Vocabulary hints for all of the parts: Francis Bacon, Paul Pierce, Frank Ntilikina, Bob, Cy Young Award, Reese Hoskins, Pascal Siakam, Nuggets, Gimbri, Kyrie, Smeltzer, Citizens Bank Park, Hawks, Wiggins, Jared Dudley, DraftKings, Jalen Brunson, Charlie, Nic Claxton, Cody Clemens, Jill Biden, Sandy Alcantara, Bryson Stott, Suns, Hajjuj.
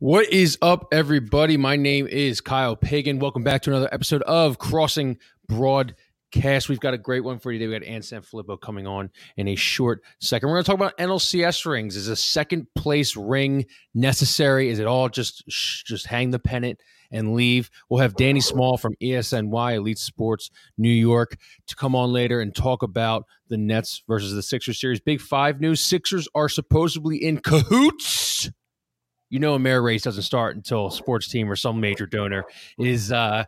What is up, everybody? My name is Kyle Pagan. Welcome back to another episode of Crossing Broadcast. We've got a great one for you today. We got Ant SanFilippo coming on in a short second. We're going to talk about NLCS rings. Is a second place ring necessary? Is it all just hang the pennant and leave? We'll have Danny Small from ESNY, Elite Sports New York, to come on later and talk about the Nets versus the Sixers series. Big Five news. Sixers are supposedly in cahoots. You know, a mayor race doesn't start until a sports team or some major donor is on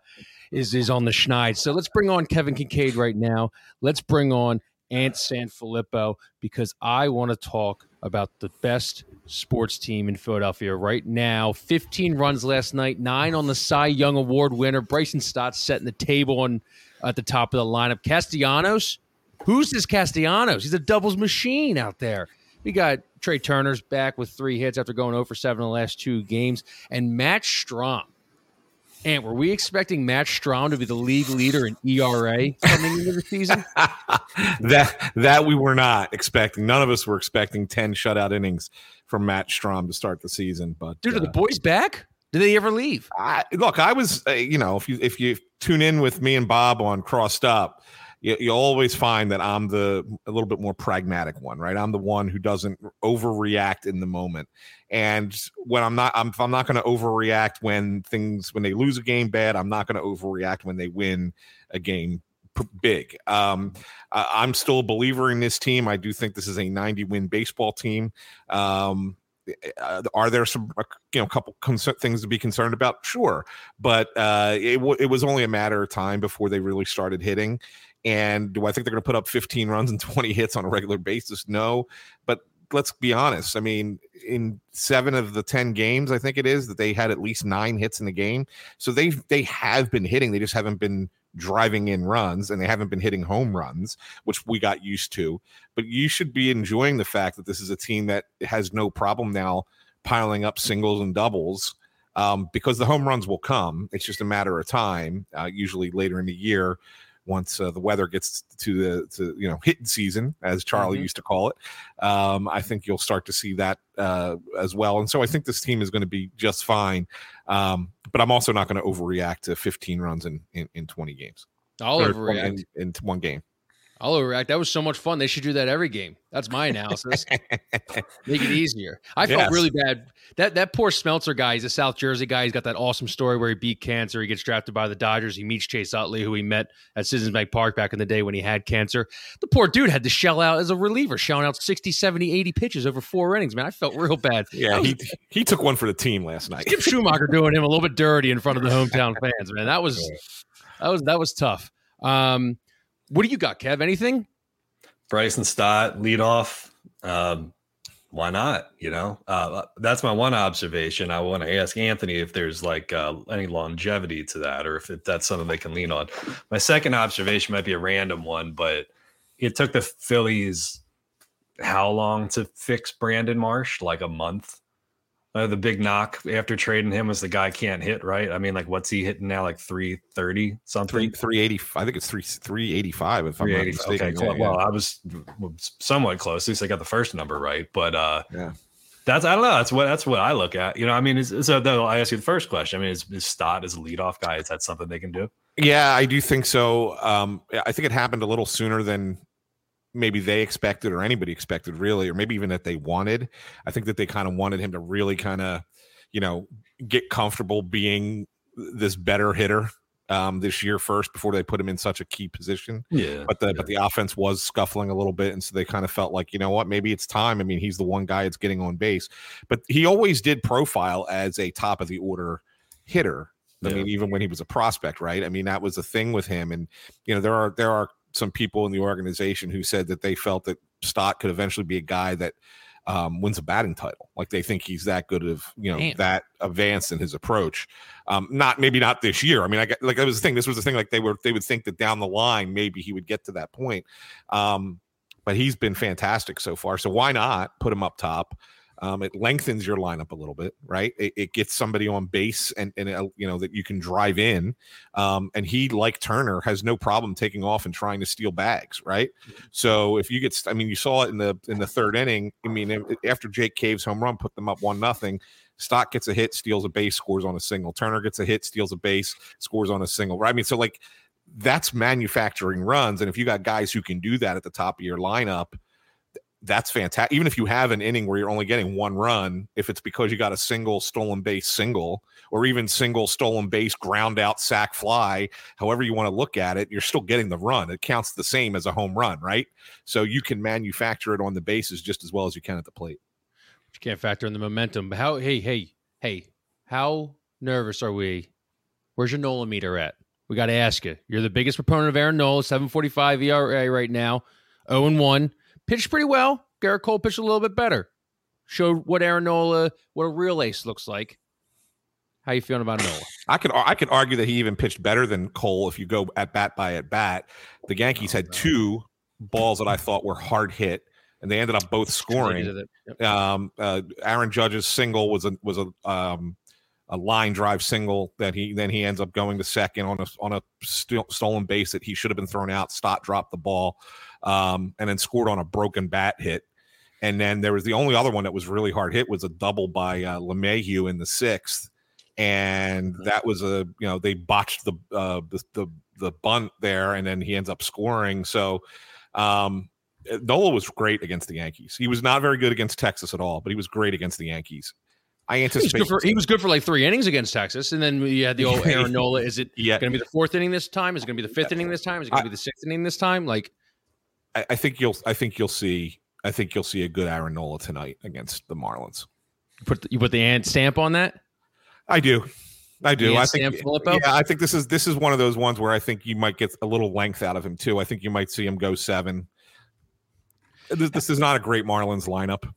the schneid. So let's bring on Kevin Kincaid right now. Let's bring on Ant SanFilippo, because I want to talk about the best sports team in Philadelphia right now. 15 runs last night, 9 on the Cy Young Award winner. Bryson Stott setting the table at the top of the lineup. Castellanos. Who's this Castellanos? He's a doubles machine out there. We got Trey Turner's back with 3 hits after going 0 for 7 in the last 2 games. And Matt Strahm. And were we expecting Matt Strahm to be the league leader in ERA coming into the season? That we were not expecting. None of us were expecting 10 shutout innings from Matt Strahm to start the season. But dude, are the boys back? Do they ever leave? I was, if you tune in with me and Bob on Crossed Up, you'll always find that I'm a little bit more pragmatic one, right? I'm the one who doesn't overreact in the moment. And when I'm not going to overreact when they lose a game bad, I'm not going to overreact when they win a game big. I'm still a believer in this team. I do think this is a 90-win baseball team. Are there some, couple things to be concerned about? Sure. But it was only a matter of time before they really started hitting. And do I think they're going to put up 15 runs and 20 hits on a regular basis? No, but let's be honest. I mean, in 7 of the 10 games, I think it is, that they had at least 9 hits in the game. So they have been hitting. They just haven't been driving in runs, and they haven't been hitting home runs, which we got used to. But you should be enjoying the fact that this is a team that has no problem now piling up singles and doubles, because the home runs will come. It's just a matter of time, usually later in the year, once the weather gets to hitting season, as Charlie used to call it. I think you'll start to see that as well. And so I think this team is going to be just fine. But I'm also not going to overreact to 15 runs in 20 games. I'll overreact in one game. I'll overreact. That was so much fun. They should do that every game. That's my analysis. Make it easier. I felt really bad. That poor Smeltzer guy, he's a South Jersey guy. He's got that awesome story where he beat cancer. He gets drafted by the Dodgers. He meets Chase Utley, who he met at Citizens Bank Park back in the day when he had cancer. The poor dude had to shell out as a reliever, shelling out 60, 70, 80 pitches over 4 innings. Man, I felt real bad. Yeah, he took one for the team last night. Skip Schumacher doing him a little bit dirty in front of the hometown fans, man. That was tough. What do you got, Kev? Anything? Bryson Stott, leadoff. Why not? That's my one observation. I want to ask Anthony if there's any longevity to that, or if that's something they can lean on. My second observation might be a random one, but it took the Phillies how long to fix Brandon Marsh? Like a month. The big knock after trading him was the guy can't hit, right? I mean, what's he hitting now? Like 330 something? 385. I think it's 385. If I'm not mistaken. Okay, cool. Yeah. Well, I was somewhat close. At least I got the first number right. But I don't know. That's what I look at. You know, I mean, so I ask you the first question. I mean, is Stott as a leadoff guy? Is that something they can do? Yeah, I do think so. I think it happened a little sooner than maybe they expected, or anybody expected really, or maybe even that they wanted. I think that they kind of wanted him to really kind of, get comfortable being this better hitter this year first before they put him in such a key position. Yeah. But the offense was scuffling a little bit. And so they kind of felt like, you know what, maybe it's time. I mean, he's the one guy that's getting on base, but he always did profile as a top of the order hitter. I mean, even when he was a prospect, right? I mean, that was the thing with him. And, there are some people in the organization who said that they felt that Stott could eventually be a guy that wins a batting title. Like, they think he's that good of, that advanced in his approach. Maybe not this year. I mean, that was the thing. This was the thing. Like, they would think that down the line, maybe he would get to that point. But he's been fantastic so far. So why not put him up top? It lengthens your lineup a little bit, right? It gets somebody on base and that you can drive in. And he, like Turner, has no problem taking off and trying to steal bags, right? So if you you saw it in the third inning. I mean, after Jake Cave's home run put them up 1-0, Stott gets a hit, steals a base, scores on a single. Turner gets a hit, steals a base, scores on a single. Right? I mean, so like that's manufacturing runs. And if you got guys who can do that at the top of your lineup, that's fantastic. Even if you have an inning where you're only getting one run, if it's because you got a single stolen base single or even single stolen base ground out sack fly, however you want to look at it, you're still getting the run. It counts the same as a home run, right? So you can manufacture it on the bases just as well as you can at the plate. You can't factor in the momentum. But how, hey, how nervous are we? Where's your Nola meter at? We got to ask you. You're the biggest proponent of Aaron Nola, 7.45 ERA right now, 0-1. Pitched pretty well. Garrett Cole pitched a little bit better. Showed what Aaron Nola, what a real ace looks like. How you feeling about Nola? I could argue that he even pitched better than Cole if you go at bat by at bat. The Yankees had two balls that I thought were hard hit, and they ended up both scoring. Yep. Aaron Judge's single was a line drive single that he ends up going to second on a stolen base that he should have been thrown out. Stott dropped the ball, and then scored on a broken bat hit. And then there was the only other one that was really hard hit was a double by LeMahieu in the sixth, and that was they botched the bunt there, and then he ends up scoring. So Nola was great against the Yankees. He was not very good against Texas at all, but he was great against the Yankees. I anticipate he was good for like three innings against Texas, and then you had the old Aaron Nola. Is it going to be the fourth inning this time? Is it going to be the fifth inning this time? Is it going to be the sixth inning this time? Like, I think you'll see a good Aaron Nola tonight against the Marlins. You put the Ant stamp on that? I do. I think SanFilippo? Yeah, I think this is one of those ones where I think you might get a little length out of him too. I think you might see him go seven. This is not a great Marlins lineup.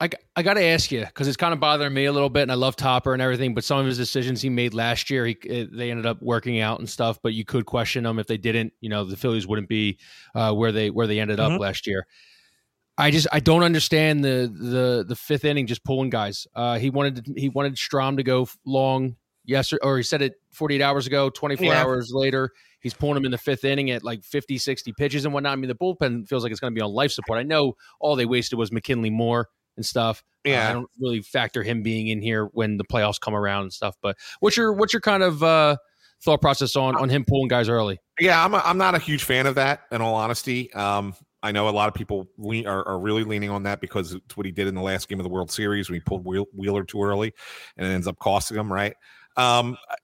I got to ask you, because it's kind of bothering me a little bit, and I love Topper and everything, but some of his decisions he made last year, they ended up working out and stuff, but you could question them if they didn't. You know, the Phillies wouldn't be where they ended up last year. I don't understand the fifth inning just pulling guys. He wanted Strahm to go long yesterday, or he said it 48 hours ago, 24 hours later. He's pulling him in the fifth inning at like 50, 60 pitches and whatnot. I mean, the bullpen feels like it's going to be on life support. I know all they wasted was McKinley Moore and stuff. Yeah. I don't really factor him being in here when the playoffs come around and stuff. But what's your kind of thought process on him pulling guys early? Yeah, I'm not a huge fan of that, in all honesty. I know a lot of people are really leaning on that because it's what he did in the last game of the World Series when he pulled Wheeler too early and it ends up costing him, right?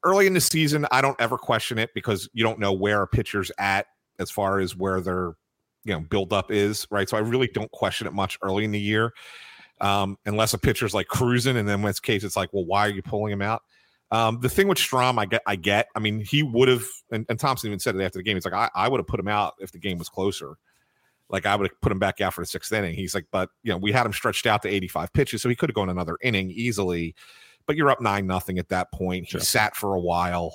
Early in the season, I don't ever question it because you don't know where a pitcher's at as far as where their buildup is, right? So I really don't question it much early in the year. Unless a pitcher's like cruising, and then in this case, it's like, well, why are you pulling him out? The thing with Strahm, I get. I mean, he would have, and Thompson even said it after the game. He's like, I would have put him out if the game was closer. Like, I would have put him back out for the sixth inning. He's like, but we had him stretched out to 85 pitches, so he could have gone another inning easily. But you're up 9-0 at that point. Sure. He sat for a while.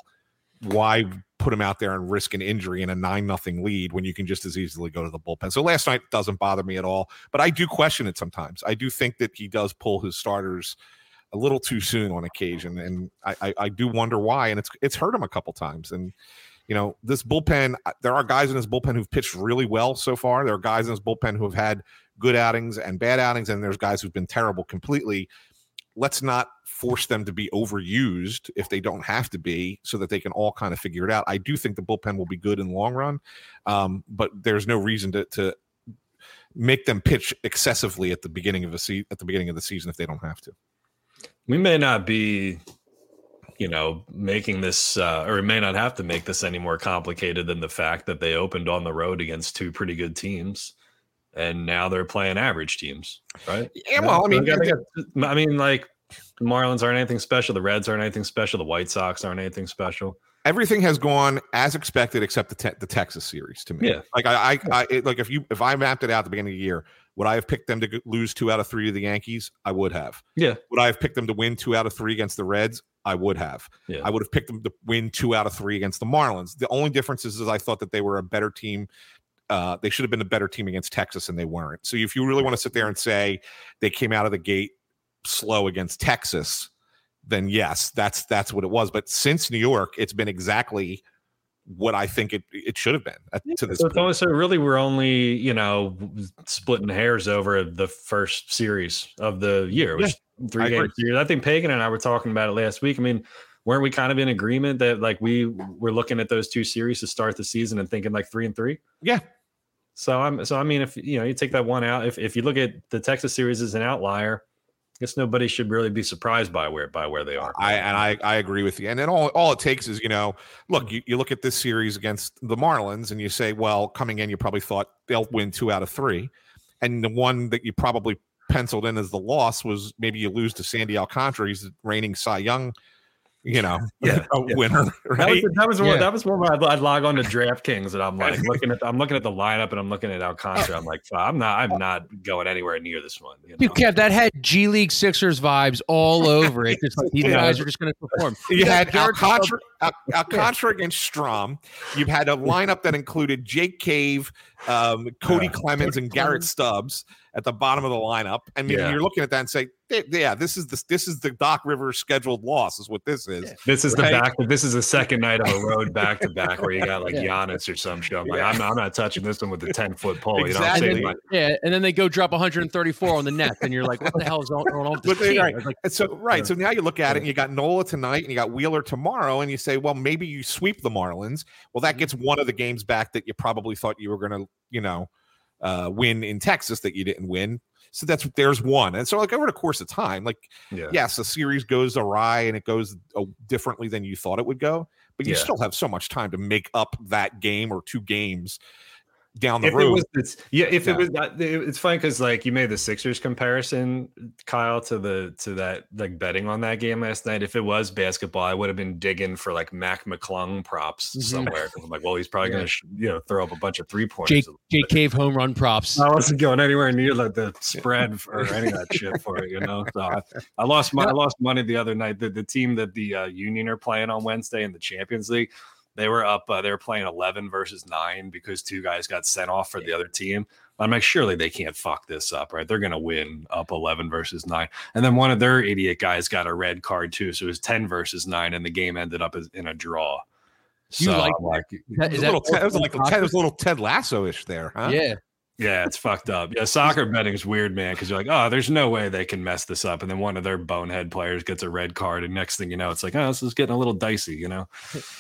Why put him out there and risk an injury in a 9-0 lead when you can just as easily go to the bullpen? So last night doesn't bother me at all, but I do question it sometimes. I do think that he does pull his starters a little too soon on occasion, and I do wonder why, and it's hurt him a couple times. And, this bullpen, there are guys in this bullpen who've pitched really well so far. There are guys in this bullpen who have had good outings and bad outings, and there's guys who've been terrible completely. Let's not force them to be overused if they don't have to be, so that they can all kind of figure it out. I do think the bullpen will be good in the long run, but there's no reason to make them pitch excessively at the beginning of the season if they don't have to. We may not be, making this or may not have to make this any more complicated than the fact that they opened on the road against two pretty good teams. And now they're playing average teams, right? Yeah, well, I mean, the Marlins aren't anything special. The Reds aren't anything special. The White Sox aren't anything special. Everything has gone as expected except the Texas series to me. Yeah. Like, if I mapped it out at the beginning of the year, would I have picked them to lose 2 out of 3 to the Yankees? I would have. Yeah. Would I have picked them to win 2 out of 3 against the Reds? I would have. Yeah. I would have picked them to win 2 out of 3 against the Marlins. The only difference is I thought that they were a better team. They should have been a better team against Texas, and they weren't. So if you really want to sit there and say they came out of the gate slow against Texas, then yes, that's what it was. But since New York, it's been exactly what I think it should have been to this point. So really, we're only splitting hairs over the first series of the year, which 3 games here. I think Pagan and I were talking about it last week. I mean, weren't we kind of in agreement that like we were looking at those two series to start the season and thinking like 3-3? Yeah. So I mean, if you know, you take that one out, if you look at the Texas series as an outlier, I guess nobody should really be surprised by where they are. I agree with you. And then all it takes is, you know, look, you look at this series against the Marlins and you say, well, coming in, you probably thought they'll win 2 out of 3. And the one that you probably penciled in as the loss was maybe you lose to Sandy Alcantara. He's the reigning Cy Young, you know, winner. Right? That was one where I'd log on to DraftKings and I'm like looking at the lineup and I'm looking at Alcantara. I'm like, I'm not going anywhere near this one. You know? That had G League Sixers vibes all over it. Just like, these guys are just going to perform. You had Alcantara against Strahm. You had a lineup that included Jake Cave, Cody Clemens, and Garrett Stubbs at the bottom of the lineup. I mean, you're looking at that and say, yeah, this is the Doc Rivers scheduled loss is what this is. Yeah. This is the second night of a road back to back where you got like Giannis or some shit. Like, I'm not touching this one with the 10-foot pole. Exactly. You know what I'm saying? Yeah. And then they go drop 134 on the net and you're like, what the hell is going on with this team? Right. Like, so now you look at it and you got Nola tonight and you got Wheeler tomorrow and you say, well, maybe you sweep the Marlins. Well, that gets one of the games back that you probably thought you were going to, you know, win in Texas that you didn't win. So there's one. And so like over the course of time, like, yes, the series goes awry and it goes differently than you thought it would go, but you still have so much time to make up that game or 2 games down the road. It's funny because like you made the Sixers comparison, Kyle, to that like betting on that game last night. If it was basketball, I would have been digging for like Mac McClung props somewhere. I'm like, well, he's probably going to throw up a bunch of 3-pointers. Jake Cave home run props. I wasn't going anywhere near like the spread or any of that shit for it, you know. So I lost my money the other night. The team that the Union are playing on Wednesday in the Champions League. They were up. They were playing 11 versus 9 because 2 guys got sent off for the other team. I'm like, surely they can't fuck this up, right? They're gonna win up 11 versus 9, and then one of their idiot guys got a red card too, so it was 10 versus 9, and the game ended up in a draw. So it was a little Ted Lasso-ish there, huh? Yeah. Yeah, it's fucked up. Yeah, soccer betting's weird, man, because you're like, oh, there's no way they can mess this up. And then one of their bonehead players gets a red card, and next thing you know, it's like, oh, this is getting a little dicey, you know?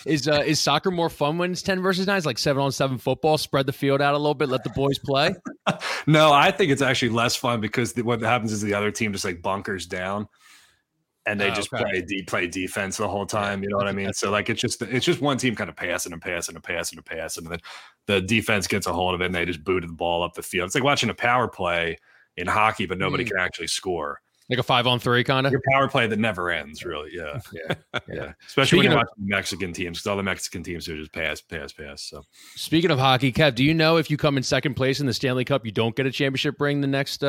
Is soccer more fun when it's 10 versus 9? It's like 7-on-7 football, spread the field out a little bit, let the boys play? No, I think it's actually less fun because what happens is the other team just, like, bunkers down. And they play defense the whole time. You know what I mean? So like it's just one team kind of passing and passing and passing and passing, and then the defense gets a hold of it and they just booted the ball up the field. It's like watching a power play in hockey, but nobody can actually score. Like a 5-on-3 kind of your power play that never ends, really. Yeah. Especially when you watch Mexican teams, because all the Mexican teams are just pass. So speaking of hockey, Kev, do you know if you come in second place in the Stanley Cup, you don't get a championship ring the next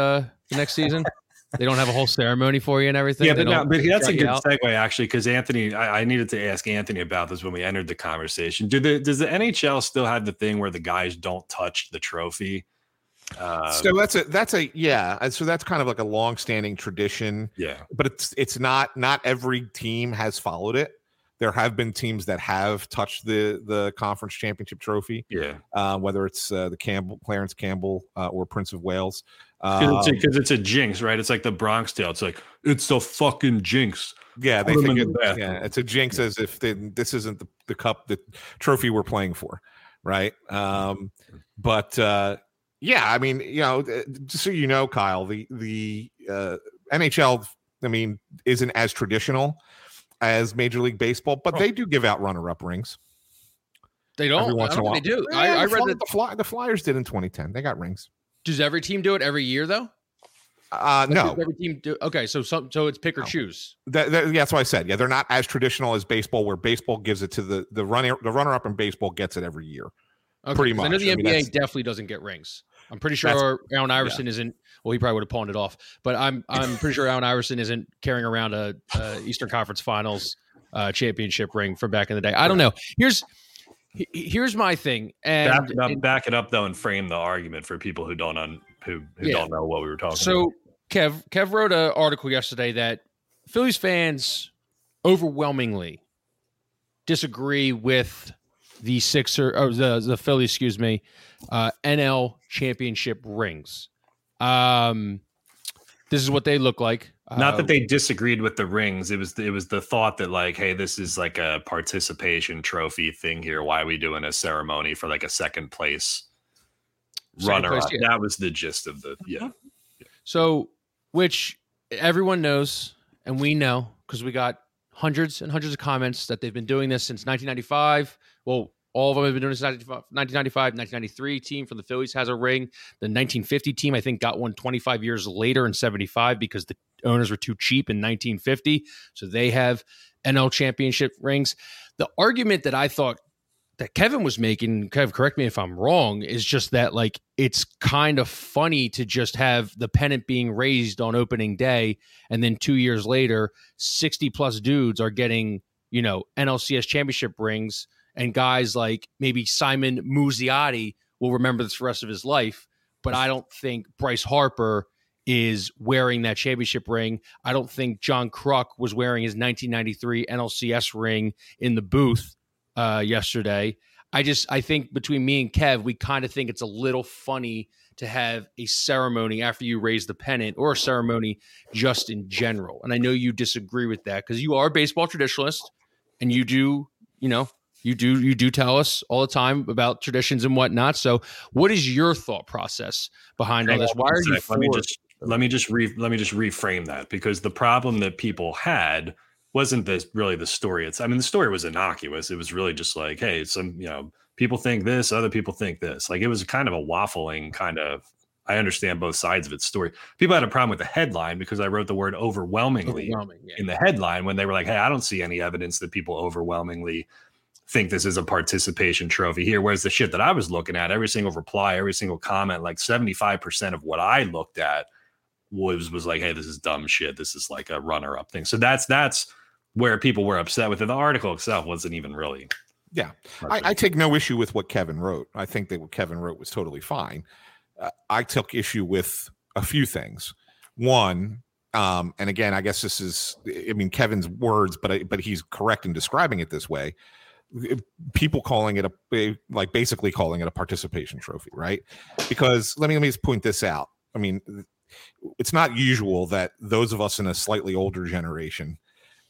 season? They don't have a whole ceremony for you and everything. Yeah, but that's a good segue actually, because Anthony, I needed to ask Anthony about this when we entered the conversation. Does the NHL still have the thing where the guys don't touch the trophy? So that's So that's kind of like a long-standing tradition. Yeah, but it's not every team has followed it. There have been teams that have touched the conference championship trophy. Yeah, whether it's the Clarence Campbell or Prince of Wales. Because it's a jinx, right? It's like the Bronx Tale. It's like, it's the fucking jinx. Yeah, they think it's a jinx as if this isn't the cup, the trophy we're playing for, right? I mean, you know, just so you know, Kyle, the NHL, I mean, isn't as traditional as Major League Baseball, but they do give out runner-up rings. They don't. Every once in a while. They do. Yeah, I read that the Flyers did in 2010. They got rings. Does every team do it every year though? No. Every team do okay. So it's pick or choose. That's what I said. Yeah, they're not as traditional as baseball, where baseball gives it to the runner up, and baseball gets it every year. Okay, pretty much. I know the NBA definitely doesn't get rings. I'm pretty sure Allen Iverson isn't. Well, he probably would have pawned it off, but I'm pretty sure Allen Iverson isn't carrying around a Eastern Conference Finals championship ring from back in the day. I don't know. Here's my thing, and back it up though, and frame the argument for people who don't know what we were talking about. So Kev wrote an article yesterday that Phillies fans overwhelmingly disagree with the Phillies, NL championship rings. This is what they look like. Not that they disagreed with the rings. It was the thought that, like, hey, this is like a participation trophy thing here. Why are we doing a ceremony for like a second place runner-up? Yeah. That was the gist of the, yeah. So, which everyone knows, and we know, because we got hundreds and hundreds of comments that they've been doing this since 1995. Well, all of them have been doing this since 1995, 1993 team from the Phillies has a ring. The 1950 team, I think, got one 25 years later in 75 because the owners were too cheap in 1950. So they have NL championship rings. The argument that I thought that Kevin was making, Kev, correct me if I'm wrong, is just that, like, it's kind of funny to just have the pennant being raised on opening day, and then 2 years later, 60-plus dudes are getting, you know, NLCS championship rings, and guys like maybe Simon Muziati will remember this for the rest of his life, but I don't think Bryce Harper is wearing that championship ring. I don't think John Kruk was wearing his 1993 NLCS ring in the booth yesterday. I think between me and Kev, we kind of think it's a little funny to have a ceremony after you raise the pennant, or a ceremony just in general. And I know you disagree with that because you are a baseball traditionalist, and you do tell us all the time about traditions and whatnot. So what is your thought process behind all this? Why are you for it? Let me just reframe that, because the problem that people had wasn't this really the story. The story was innocuous. It was really just like, hey, people think this, other people think this. Like, it was kind of a waffling kind of, I understand both sides of its story. People had a problem with the headline because I wrote the word overwhelmingly in the headline, when they were like, hey, I don't see any evidence that people overwhelmingly think this is a participation trophy here. Whereas the shit that I was looking at, every single reply, every single comment, like 75% of what I looked at was like, hey, this is dumb shit. This is like a runner-up thing. So that's where people were upset with it. The article itself wasn't even really. Yeah. I take no issue with what Kevin wrote. I think that what Kevin wrote was totally fine. I took issue with a few things. One, and again, I guess this is, Kevin's words, but he's correct in describing it this way. People calling it basically calling it a participation trophy, right? Because let me just point this out. It's not usual that those of us in a slightly older generation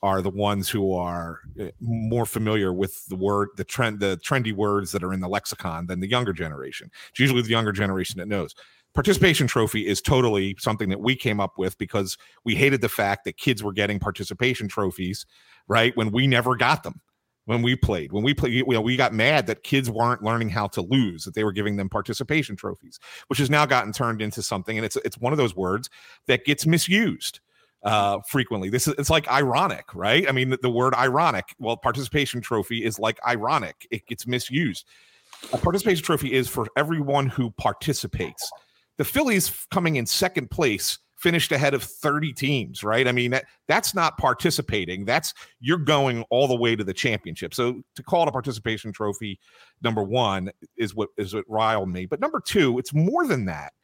are the ones who are more familiar with the word, the trendy words that are in the lexicon than the younger generation. It's usually the younger generation that knows. Participation trophy is totally something that we came up with because we hated the fact that kids were getting participation trophies, right? When we never got them. When we played, we got mad that kids weren't learning how to lose, that they were giving them participation trophies, which has now gotten turned into something. And it's one of those words that gets misused frequently. It's like ironic, right? The word ironic. Well, participation trophy is like ironic. It gets misused. A participation trophy is for everyone who participates. The Phillies coming in second place finished ahead of 30 teams, right? That's not participating. That's, you're going all the way to the championship. So to call it a participation trophy, number one, is what riled me. But number two, it's more than that.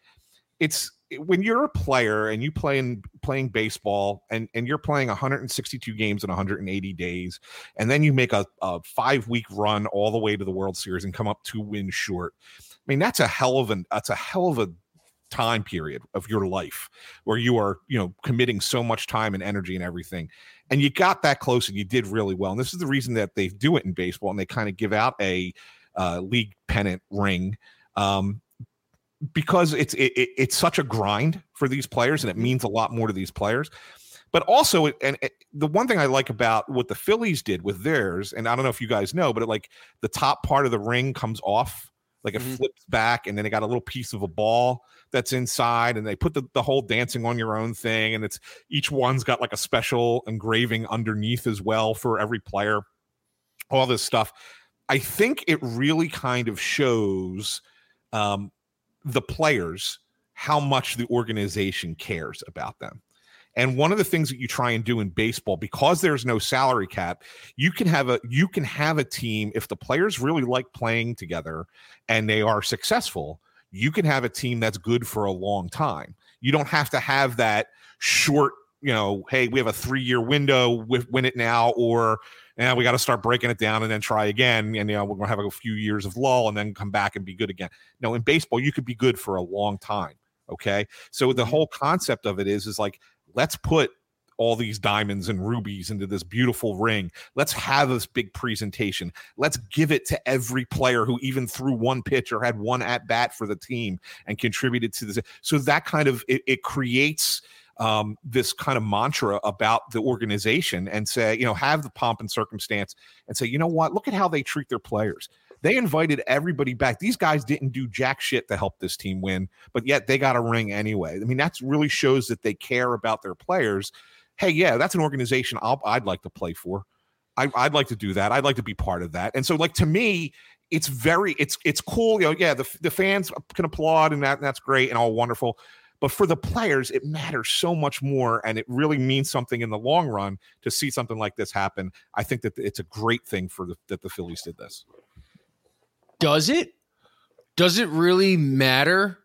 It's when you're a player and you play playing baseball and you're playing 162 games in 180 days, and then you make a 5-week run all the way to the World Series and come up 2 wins short. That's a hell of a time period of your life where you are, committing so much time and energy and everything. And you got that close and you did really well. And this is the reason that they do it in baseball, and they kind of give out a league pennant ring because it's such a grind for these players, and it means a lot more to these players. But also, the one thing I like about what the Phillies did with theirs, and I don't know if you guys know, but the top part of the ring comes off. It flips back, and then they got a little piece of a ball that's inside, and they put the whole dancing on your own thing. And it's, each one's got a special engraving underneath as well for every player, all this stuff. I think it really kind of shows the players how much the organization cares about them. And one of the things that you try and do in baseball, because there's no salary cap, you can have a team, if the players really like playing together and they are successful, you can have a team that's good for a long time. You don't have to have that short, hey, we have a 3-year window, win it now, or we got to start breaking it down and then try again. And we're going to have a few years of lull and then come back and be good again. No, in baseball, you could be good for a long time. Okay, so the whole concept of it is like, let's put all these diamonds and rubies into this beautiful ring. Let's have this big presentation. Let's give it to every player who even threw one pitch or had one at bat for the team and contributed to this. So that kind of, it creates this kind of mantra about the organization, and say, you know, have the pomp and circumstance and say, you know what, look at how they treat their players. They invited everybody back. These guys didn't do jack shit to help this team win, but yet they got a ring anyway. I mean, that really shows that they care about their players. Hey, yeah, that's an organization I'd like to play for. I'd like to do that. I'd like to be part of that. And so, like, to me, it's very, it's cool. You know, yeah, the fans can applaud, and that's great and all wonderful. But for the players, it matters so much more, and it really means something in the long run to see something like this happen. I think that it's a great thing for that the Phillies did this. Does it? Does it really matter?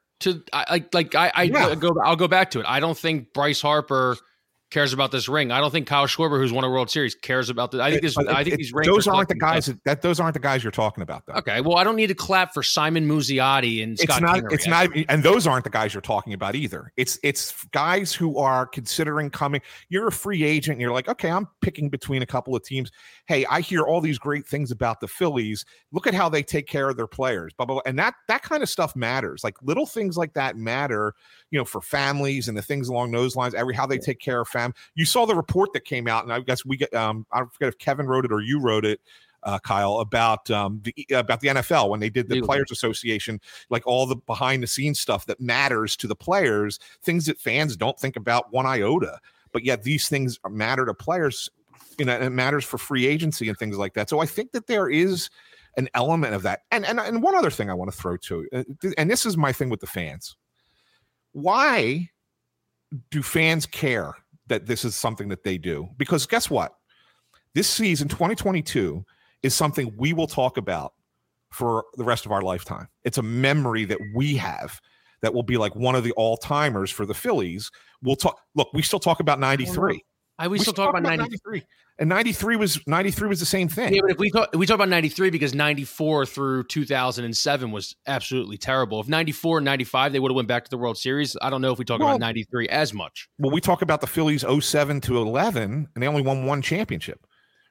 I'll go back to it. I don't think Bryce Harper cares about this ring. I don't think Kyle Schwarber, who's won a World Series, cares about this. I think these rings. Those aren't the guys that. Those aren't the guys you're talking about, though. Okay. Well, I don't need to clap for Simon Musiotti and Scott. It's not. And those aren't the guys you're talking about either. It's guys who are considering coming. You're a free agent. And you're like, okay, I'm picking between a couple of teams. Hey, I hear all these great things about the Phillies. Look at how they take care of their players. Blah blah blah. And that kind of stuff matters. Like, little things like that matter. You know, for families and the things along those lines. How they take care of families. You saw the report that came out, and I guess we get, I forget if Kevin wrote it or you wrote it, Kyle, about the NFL when they did the Players Association, like all the behind the scenes stuff that matters to the players, things that fans don't think about one iota, but yet these things matter to players, you know, and it matters for free agency and things like that. So I think that there is an element of that. And one other thing I want to throw to, and this is my thing with the fans. Why do fans care that this is something that they do? Because guess what? This season, 2022, is something we will talk about for the rest of our lifetime. It's a memory that we have that will be like one of the all-timers for the Phillies. We'll talk. Look, we still talk about 93. We still talk about 93. And 93 was the same thing. Yeah, but if we talk about 93, because 94 through 2007 was absolutely terrible. If 94 and 95, they would have went back to the World Series. I don't know if we talk about 93 as much. Well, we talk about the Phillies 07 to 11, and they only won one championship,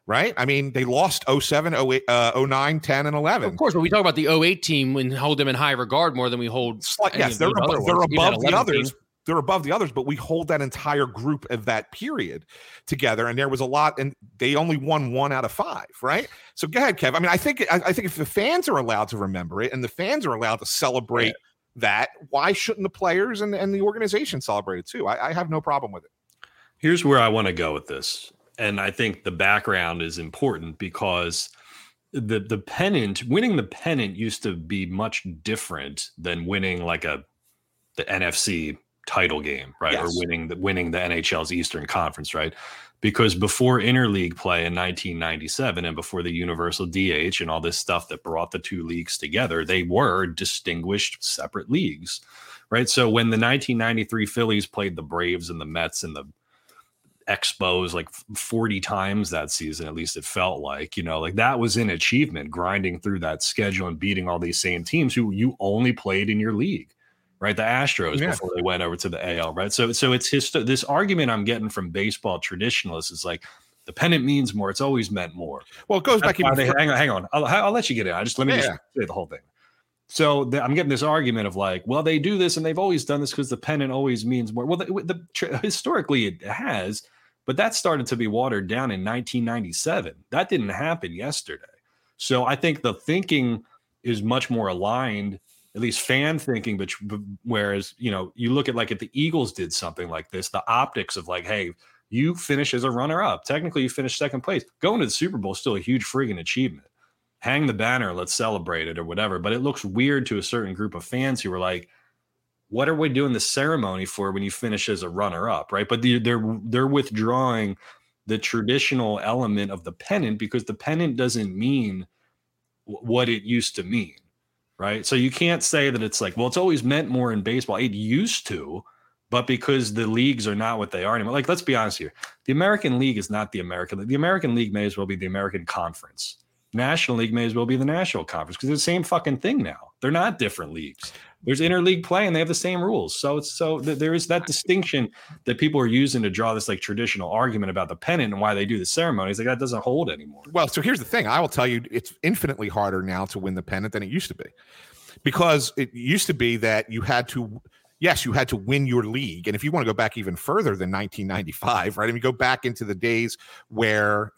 right? I mean, they lost 07, 08, 09, 10, and 11. Of course, but we talk about the 08 team and hold them in high regard more than we hold. Yes, they're above the others. They're above the others, but we hold that entire group of that period together. And there was a lot, and they only won 1 out of 5, right? So go ahead, Kev. I mean, I think if the fans are allowed to remember it and the fans are allowed to celebrate that, why shouldn't the players and the organization celebrate it too? I have no problem with it. Here's where I want to go with this. And I think the background is important, because the pennant, winning the pennant, used to be much different than winning like the NFC title game, right? Yes. Or winning the NHL's Eastern Conference, right? Because before interleague play in 1997 and before the universal DH and all this stuff that brought the two leagues together, they were distinguished separate leagues, right? So when the 1993 Phillies played the Braves and the Mets and the Expos like 40 times that season, at least it felt like, you know, like that was an achievement, grinding through that schedule and beating all these same teams who you only played in your league. Right, the Astros before they went over to the AL, right? So it's this argument I'm getting from baseball traditionalists is like the pennant means more. It's always meant more. Well, it goes back. Hang on. I'll let you get in. Let me say the whole thing. So I'm getting this argument of like, well, they do this and they've always done this because the pennant always means more. Well, historically it has, but that started to be watered down in 1997. That didn't happen yesterday. So I think the thinking is much more aligned, at least fan thinking, but whereas, you know, you look at like if the Eagles did something like this, the optics of like, hey, you finish as a runner up. Technically, you finish second place. Going to the Super Bowl is still a huge friggin' achievement. Hang the banner. Let's celebrate it or whatever. But it looks weird to a certain group of fans who are like, what are we doing the ceremony for when you finish as a runner up? Right. But they're withdrawing the traditional element of the pennant, because the pennant doesn't mean what it used to mean. Right. So you can't say that it's like, well, it's always meant more in baseball. It used to, but because the leagues are not what they are anymore. Like, let's be honest here. The American League is not the American League. The American League may as well be the American Conference. National League may as well be the National Conference, because it's the same fucking thing now. They're not different leagues. There's interleague play and they have the same rules. So it's there is that distinction that people are using to draw this like traditional argument about the pennant and why they do the ceremonies. Like that doesn't hold anymore. Well, so here's the thing. I will tell you, it's infinitely harder now to win the pennant than it used to be, because it used to be that you had to, yes, you had to win your league. And if you want to go back even further than 1995, right? I mean, go back into the days where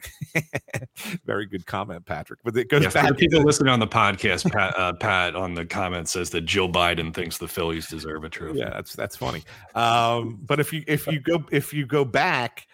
– very good comment, Patrick. But it goes back. People listening on the podcast, Pat on the comment says that Jill Biden thinks the Phillies deserve a trophy. Yeah, that's funny. But if you go back,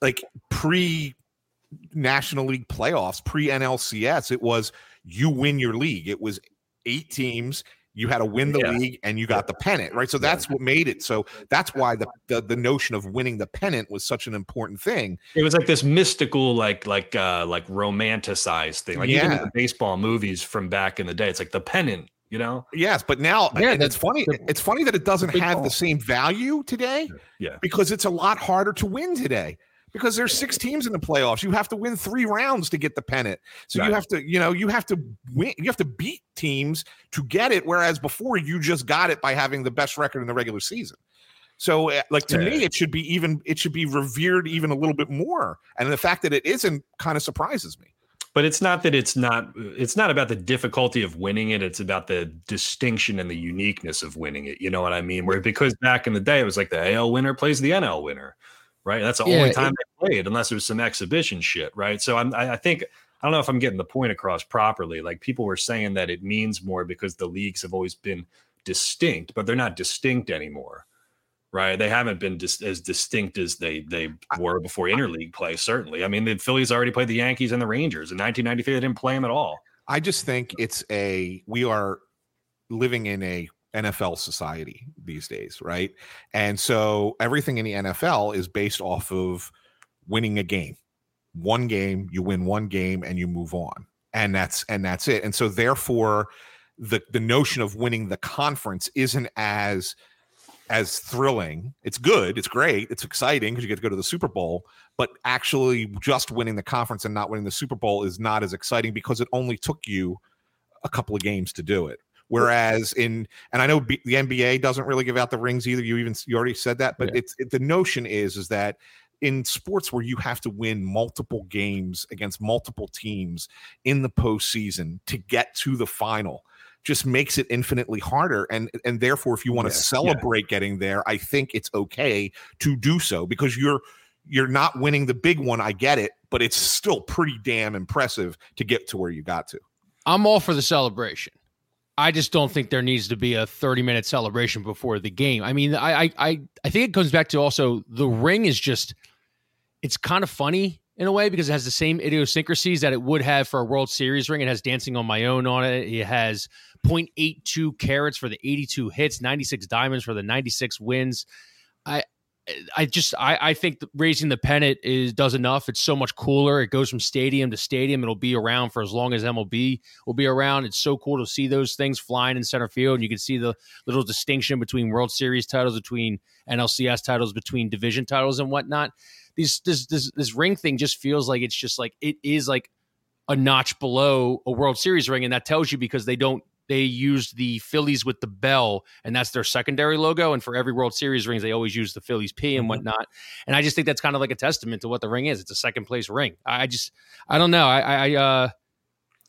like pre-National League playoffs, pre-NLCS, it was you win your league. It was 8 teams. You had to win the league and you got the pennant, right? So that's what made it. So that's why the notion of winning the pennant was such an important thing. It was like this mystical, like romanticized thing. Like even in the baseball movies from back in the day, it's like the pennant, you know? Yes, but now it's funny. It's funny that it doesn't have the same value today because it's a lot harder to win today. Because there's 6 teams in the playoffs. You have to win 3 rounds to get the pennant. So you have to, you have to win. You have to beat teams to get it. Whereas before you just got it by having the best record in the regular season. So like to me, it should be revered even a little bit more. And the fact that it isn't kind of surprises me. But it's not that it's not about the difficulty of winning it. It's about the distinction and the uniqueness of winning it. You know what I mean? Where because back in the day, it was like the AL winner plays the NL winner. Right. That's the only time they played, unless it was some exhibition shit. Right. So I think, I don't know if I'm getting the point across properly. Like people were saying that it means more because the leagues have always been distinct, but they're not distinct anymore. Right. They haven't been as distinct as they were before interleague play. Certainly. I mean, the Phillies already played the Yankees and the Rangers in 1993. They didn't play them at all. I just think we are living in a NFL society these days, right? And so everything in the NFL is based off of winning a game. One game, you win one game and you move on. And that's it. And so therefore the notion of winning the conference isn't as thrilling. It's good, it's great, it's exciting because you get to go to the Super Bowl, but actually just winning the conference and not winning the Super Bowl is not as exciting because it only took you a couple of games to do it. Whereas and I know the NBA doesn't really give out the rings either. You already said that, but the notion is that in sports where you have to win multiple games against multiple teams in the postseason to get to the final just makes it infinitely harder. And therefore, if you want to celebrate getting there, I think it's okay to do so because you're not winning the big one. I get it, but it's still pretty damn impressive to get to where you got to. I'm all for the celebration. I just don't think there needs to be a 30-minute celebration before the game. I mean, I think it comes back to also the ring is just – it's kind of funny in a way because it has the same idiosyncrasies that it would have for a World Series ring. It has Dancing on My Own on it. It has 0.82 carats for the 82 hits, 96 diamonds for the 96 wins. I think that raising the pennant does enough. It's so much cooler. It goes from stadium to stadium. It'll be around for as long as MLB will be around. It's so cool to see those things flying in center field, and you can see the little distinction between World Series titles, between NLCS titles, between division titles, and whatnot. This ring thing just feels like it's just like it is like a notch below a World Series ring, and that tells you because they don't. They used the Phillies with the bell, and that's their secondary logo. And for every World Series rings, they always use the Phillies P and whatnot. And I just think that's kind of like a testament to what the ring is. It's a second place ring. I don't know.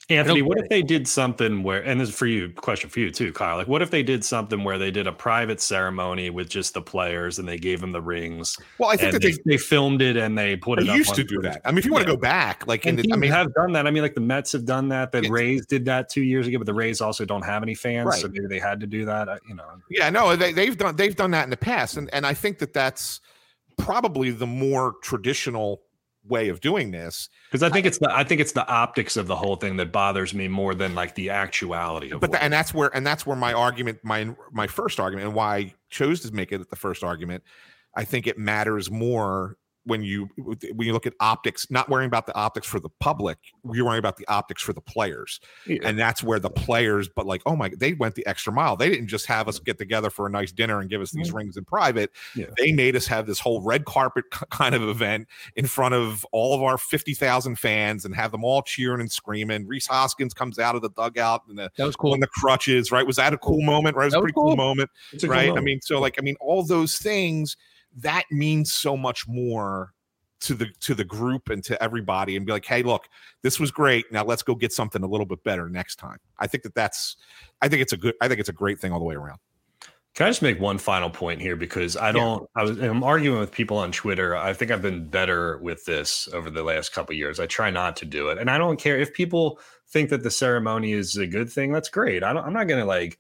Anthony, what if they did something where, and this is for you, question for you too, Kyle, like what if they did something where they did a private ceremony with just the players and they gave them the rings? Well, I think that they filmed it and they put it up. They used to do that. I mean, if you want to go back, like, have done that. I mean, like the Mets have done that. The Rays did that 2 years ago, but the Rays also don't have any fans. Right. So maybe they had to do that, Yeah, no, they've done that in the past. And I think that's probably the more traditional way of doing this, because I think it's the optics of the whole thing that bothers me more than like the actuality of it. And that's where my argument, my first argument, and why I chose to make it the first argument. I think it matters more when you look at optics, not worrying about the optics for the public, you're worrying about the optics for the players. Yeah. And that's where the players, but like, oh my, they went the extra mile. They didn't just have us get together for a nice dinner and give us these rings in private. Yeah. They made us have this whole red carpet kind of event in front of all of our 50,000 fans and have them all cheering and screaming. Reese Hoskins comes out of the dugout and that was cool. On the crutches, right? Was that a cool moment? Right. It was a pretty cool moment. Right. I mean, so like, I mean, all those things, that means so much more to the group and to everybody, and be like, hey, look, this was great. Now let's go get something a little bit better next time. I think I think it's a great thing all the way around. Can I just make one final point here? Because I'm arguing with people on Twitter. I think I've been better with this over the last couple of years. I try not to do it. And I don't care if people think that the ceremony is a good thing. That's great. I'm not going to like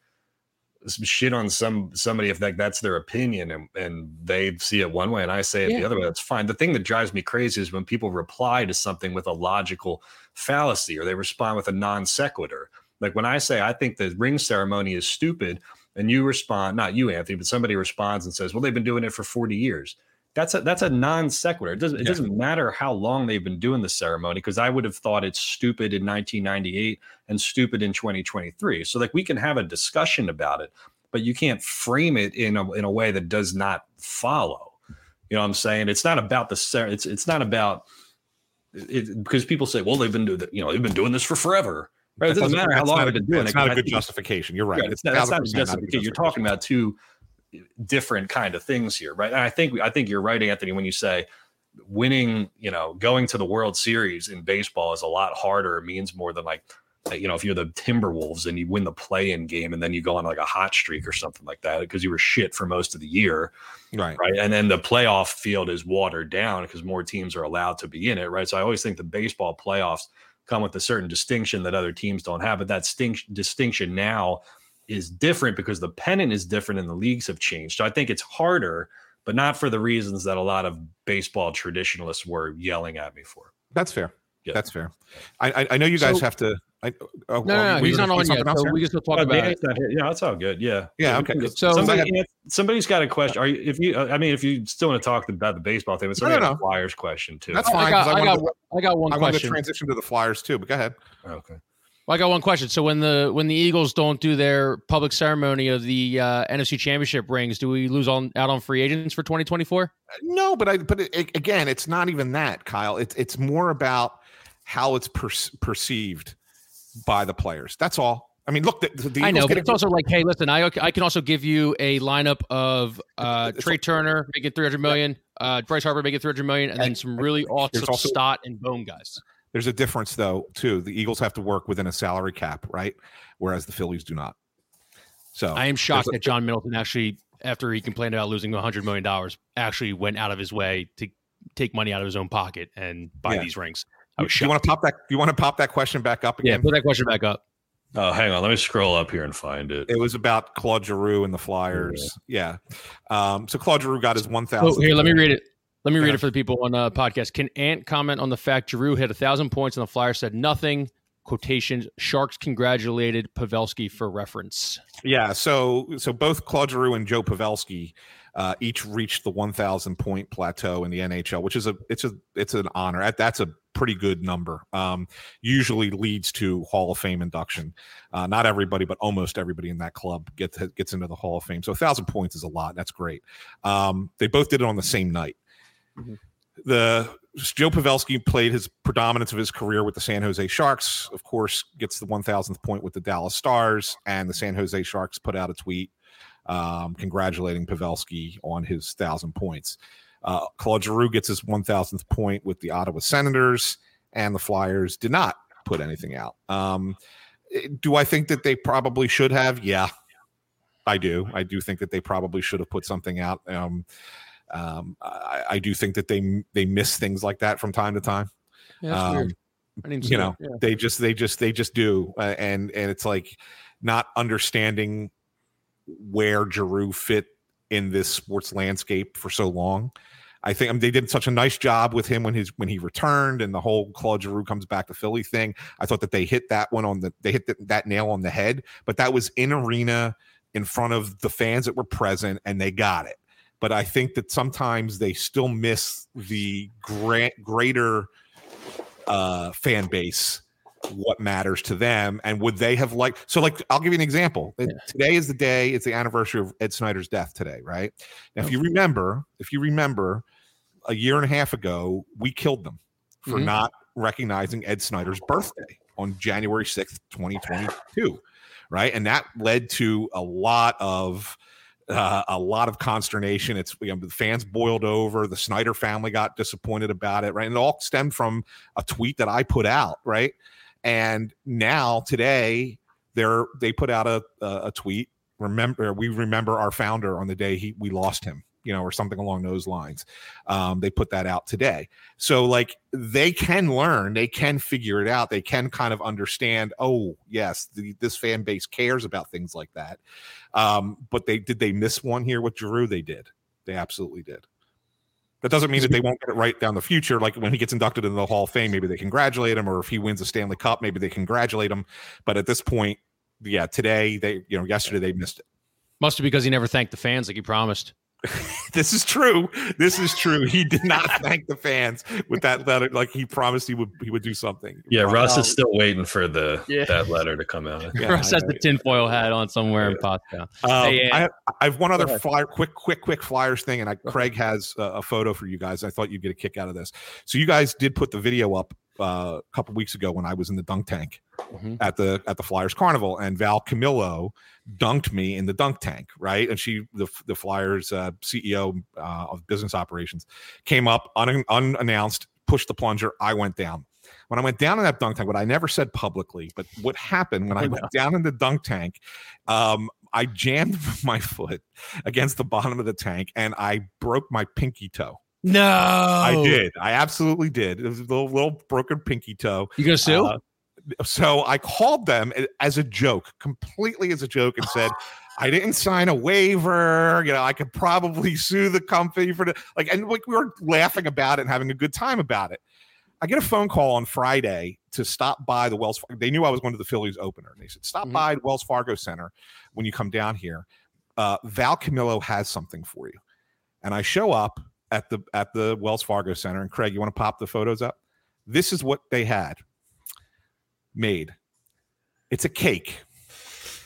some shit on somebody if that's their opinion and they see it one way and I say it the other way. That's fine. The thing that drives me crazy is when people reply to something with a logical fallacy, or they respond with a non sequitur. Like when I say I think the ring ceremony is stupid, and you respond, not you, Anthony, but somebody responds and says, well, they've been doing it for 40 years. That's a non sequitur. It doesn't matter how long they've been doing the ceremony, because I would have thought it's stupid in 1998 and stupid in 2023. So like we can have a discussion about it, but you can't frame it in a way that does not follow. You know what I'm saying? It's not about the ceremony. It's not about it, because people say, well, they've been doing this for forever. Right? It doesn't matter how long they've been doing it. It's not a good justification. You're right. It's not a justification. You're talking about two different kind of things here, right? And I think you're right, Anthony, when you say winning, going to the World Series in baseball is a lot harder. It means more than like, if you're the Timberwolves and you win the play-in game and then you go on like a hot streak or something like that because you were shit for most of the year, right? And then the playoff field is watered down because more teams are allowed to be in it, right? So I always think the baseball playoffs come with a certain distinction that other teams don't have, but that distinction now is different because the pennant is different and the leagues have changed. So I think it's harder, but not for the reasons that a lot of baseball traditionalists were yelling at me for. That's fair. Yeah. That's fair. I know you guys have to. He's not on yet. So we can still talk about it. Yeah, that's all good. Yeah. Yeah. Okay. So somebody's got a question. Are you? If you still want to talk about the baseball thing, but somebody had a Flyers question too. That's fine. I got one question. I want to transition to the Flyers too, but go ahead. Okay. Well, I got one question. So when the Eagles don't do their public ceremony of the NFC Championship rings, do we lose out on free agents for 2024? No, but it's not even that, Kyle. It's more about how it's perceived by the players. That's all. I mean, look, the I know, but it's also like, hey, listen, I can also give you a lineup of Trey Turner making $300 million, Bryce Harper making $300 million, and then some really awesome Stott and Bone guys. There's a difference, though, too. The Eagles have to work within a salary cap, right? Whereas the Phillies do not. So I am shocked that John Middleton actually, after he complained about losing $100 million, actually went out of his way to take money out of his own pocket and buy these rings. I was shocked. You want to pop that question back up again? Yeah, put that question back up. Oh, hang on. Let me scroll up here and find it. It was about Claude Giroux and the Flyers. Yeah. So Claude Giroux got his 1,000. Oh, here, let me read it. Let me read it for the people on the podcast. Can Ant comment on the fact Giroux hit 1,000 points and the Flyers said nothing? Quotations. Sharks congratulated Pavelski for reference. Yeah, so both Claude Giroux and Joe Pavelski each reached the 1,000 point plateau in the NHL, which is it's an honor. That's a pretty good number. Usually leads to Hall of Fame induction. Not everybody, but almost everybody in that club gets into the Hall of Fame. So 1,000 points is a lot. And that's great. They both did it on the same night. Mm-hmm. Joe Pavelski played his predominance of his career with the San Jose Sharks, of course, gets the 1,000th point with the Dallas Stars, and the San Jose Sharks put out a tweet congratulating Pavelski on his 1,000 points. Claude Giroux gets his 1,000th point with the Ottawa Senators, and the Flyers did not put anything out. Do I think that they probably should have? Yeah, I do. I do think that they probably should have put something out. I do think that they miss things like that from time to time. Yeah, that's weird. They just do. And it's like not understanding where Giroux fit in this sports landscape for so long. I think they did such a nice job with him when he returned, and the whole Claude Giroux comes back to Philly thing. I thought that they hit that nail on the head, but that was in arena in front of the fans that were present and they got it. but I think that sometimes they still miss the greater fan base, what matters to them, and would they have liked. So, like, I'll give you an example. Yeah. Today is the day, it's the anniversary of Ed Snyder's death today, right? Now, if you remember, a year and a half ago, we killed them for not recognizing Ed Snyder's birthday on January 6th, 2022, right? And that led to a lot of consternation. The fans boiled over. The Snyder family got disappointed about it, right? And it all stemmed from a tweet that I put out, right? And now today, they put out a tweet. We remember our founder on the day we lost him, or something along those lines. They put that out today. So, like, they can learn, they can figure it out. They can kind of understand, oh yes, this fan base cares about things like that. But did they miss one here with Giroux? They did. They absolutely did. That doesn't mean that they won't get it right down the future. Like, when he gets inducted into the Hall of Fame, maybe they congratulate him, or if he wins a Stanley Cup, maybe they congratulate him. But at this point, yeah, today yesterday they missed it. Must be because he never thanked the fans like he promised. This is true. He did not thank the fans with that letter. Like, he promised he would do something. Yeah, Russ is still waiting for that letter to come out. Yeah, Russ has the tinfoil hat on somewhere in Pottstown. I have one other flyer, quick Flyers thing, and Craig has a photo for you guys. I thought you'd get a kick out of this. So you guys did put the video up a couple weeks ago when I was in the dunk tank at the Flyers Carnival, and Val Camillo dunked me in the dunk tank, right? And she, the Flyers CEO of business operations, came up unannounced, pushed the plunger. I went down. When I went down in that dunk tank, what I never said publicly, but what happened when I went down in the dunk tank, I jammed my foot against the bottom of the tank and I broke my pinky toe. No, I did. I absolutely did. It was a little broken pinky toe. You gonna sue? So I called them as a joke, completely as a joke, and said, I didn't sign a waiver. I could probably sue the company for and we were laughing about it and having a good time about it. I get a phone call on Friday to stop by the Wells Fargo. They knew I was going to the Phillies opener. And they said, stop by the Wells Fargo Center when you come down here. Val Camillo has something for you. And I show up at the Wells Fargo Center. And Craig, you want to pop the photos up? This is what they had made. It's a cake.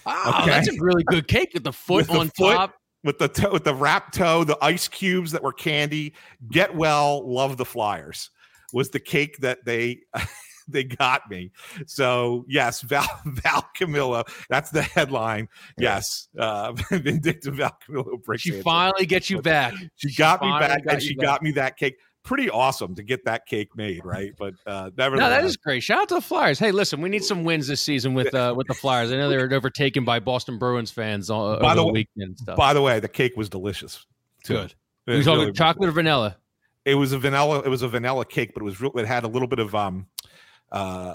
Oh, okay? That's a really good cake with the foot top. With the wrap toe, the ice cubes that were candy. Get well, love the Flyers was the cake that they got me. So yes, Val Camillo. That's the headline. Yes, vindictive Val Camillo breaks. She finally gets you back. She got me back, and she got me that cake. Pretty awesome to get that cake made, right? But nevertheless, that is great. Shout out to the Flyers. Hey, listen, we need some wins this season with the Flyers. I know they were overtaken by Boston Bruins fans over the weekend and stuff. By the way, the cake was delicious. Good. It was really chocolate or vanilla. It was a vanilla cake, but it had a little bit of I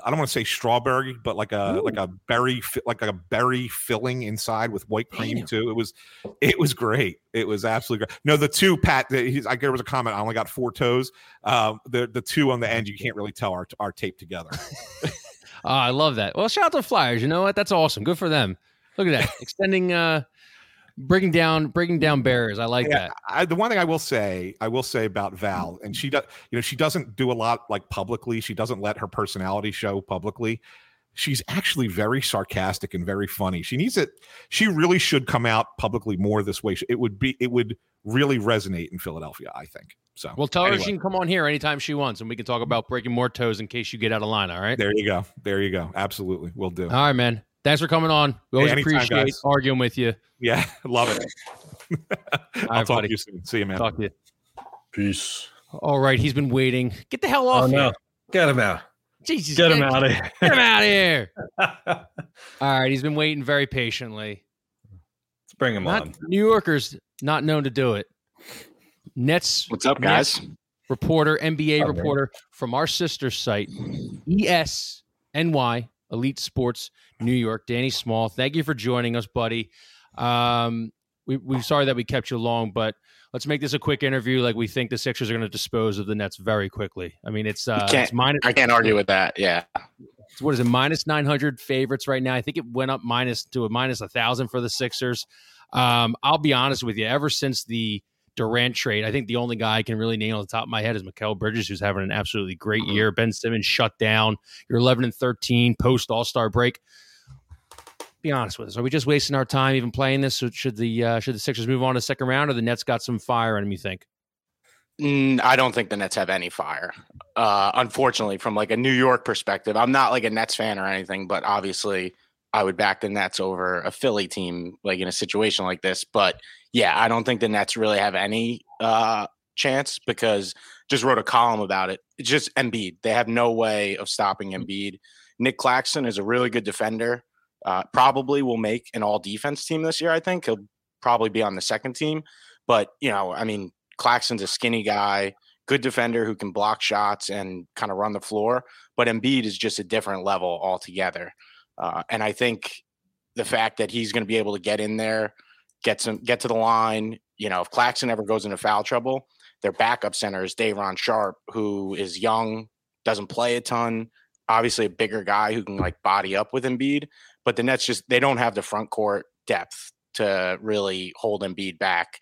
don't want to say strawberry, but like a berry filling inside with white cream too. It was great. It was absolutely great. No, the two, Pat, there was a comment. I only got four toes. The two on the end, you can't really tell are taped together. I love that. Well, shout out to the Flyers. You know what? That's awesome. Good for them. Look at that, extending. Breaking down barriers. I like that. The one thing I will say about Val, and she doesn't do a lot like publicly. She doesn't let her personality show publicly. She's actually very sarcastic and very funny. She needs it. She really should come out publicly more this way. It would really resonate in Philadelphia, I think. So we'll tell her she can come on here anytime she wants, and we can talk about breaking more toes in case you get out of line. All right. There you go. Absolutely, we'll do. All right, man. Thanks for coming on. We always appreciate arguing with you. Yeah, love it. I'll talk to you soon. See you, man. Talk to you. Peace. All right, he's been waiting. Get the hell off here. No. Get him out. Jesus. Get him out of here. Get him out of here. All right, he's been waiting very patiently. Let's bring him on. New Yorkers not known to do it. Nets. What's up, guys? Reporter, NBA reporter from our sister site, ESNY. Elite Sports New York, Danny Small. Thank you for joining us, buddy. We're sorry that we kept you long, but let's make this a quick interview. Like, we think the Sixers are going to dispose of the Nets very quickly. I mean, it's minus. I can't argue with that. Yeah. So what is it? Minus 900 favorites right now. I think it went up minus 1,000 for the Sixers. I'll be honest with you. Ever since the Durant trade, I think the only guy I can really name on the top of my head is Mikal Bridges, who's having an absolutely great year. Ben Simmons shut down. You're 11-13 post All-Star break. Be honest with us. Are we just wasting our time even playing this? So should the Sixers move on to the second round, or the Nets got some fire in them, you think? I don't think the Nets have any fire. Unfortunately, from like a New York perspective, I'm not like a Nets fan or anything, but obviously I would back the Nets over a Philly team, like in a situation like this. But yeah, I don't think the Nets really have any chance, because just wrote a column about it. It's just Embiid. They have no way of stopping Embiid. Nic Claxton is a really good defender. Probably will make an all defense team this year. I think he'll probably be on the second team, but you know, I mean, Claxton's a skinny guy, good defender who can block shots and kind of run the floor, but Embiid is just a different level altogether. And I think the fact that he's going to be able to get in there, get to the line, you know, if Claxton ever goes into foul trouble, their backup center is Day'Ron Sharp, who is young, doesn't play a ton, obviously a bigger guy who can like body up with Embiid, but the Nets just, they don't have the front court depth to really hold Embiid back.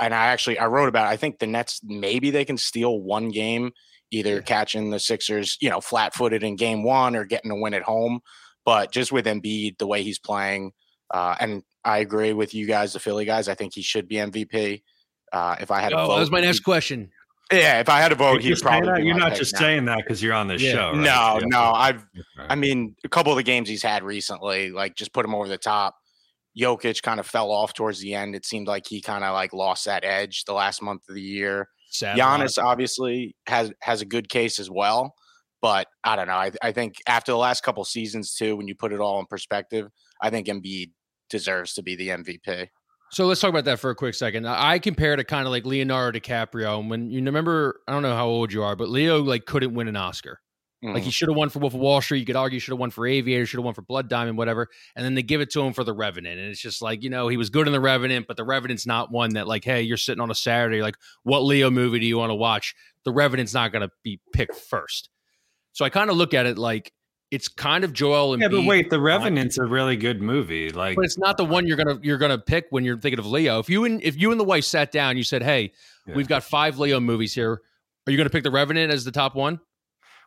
And I wrote about it. I think the Nets, maybe they can steal one game, either catching the Sixers, you know, flat-footed in game one or getting a win at home. But just with Embiid, the way he's playing, and I agree with you guys, the Philly guys, I think he should be MVP. If I had a vote. That was my next question. Yeah, if I had a vote, he'd probably. You're not just saying that because you're on this show. Right? No. I mean, a couple of the games he's had recently, like just put him over the top. Jokic kind of fell off towards the end. It seemed like he kind of like lost that edge the last month of the year. Giannis obviously has a good case as well, but I don't know. I think after the last couple seasons too, when you put it all in perspective, I think Embiid deserves to be the MVP. So let's talk about that for a quick second. I compare it to kind of like Leonardo DiCaprio. And when you remember, I don't know how old you are, but Leo like couldn't win an Oscar. Like he should have won for Wolf of Wall Street. You could argue he should have won for Aviator, should have won for Blood Diamond, whatever. And then they give it to him for The Revenant. And it's just like, you know, he was good in The Revenant, but The Revenant's not one that like, hey, you're sitting on a Saturday, like what Leo movie do you want to watch? The Revenant's not going to be picked first. So I kind of look at it like it's kind of Joel Embiid. Yeah, but wait, The Revenant's a really good movie. Like, but it's not the one you're going to pick when you're thinking of Leo. If you and the wife sat down, you said, hey, we've got 5 Leo movies here. Are you going to pick The Revenant as the top one?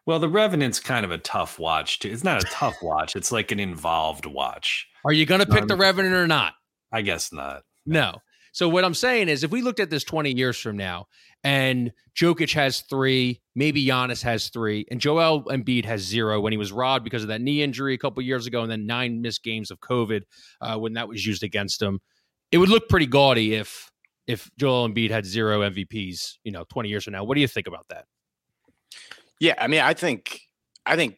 Well, The Revenant's kind of a tough watch, too. It's not a tough watch. It's like an involved watch. Are you going to pick The Revenant or not? I guess not. No. So what I'm saying is if we looked at this 20 years from now and Jokic has 3, maybe Giannis has 3, and Joel Embiid has 0 when he was robbed because of that knee injury a couple years ago and then 9 missed games of COVID when that was used against him, it would look pretty gaudy if Joel Embiid had 0 MVPs, you know, 20 years from now. What do you think about that? Yeah, I mean, I think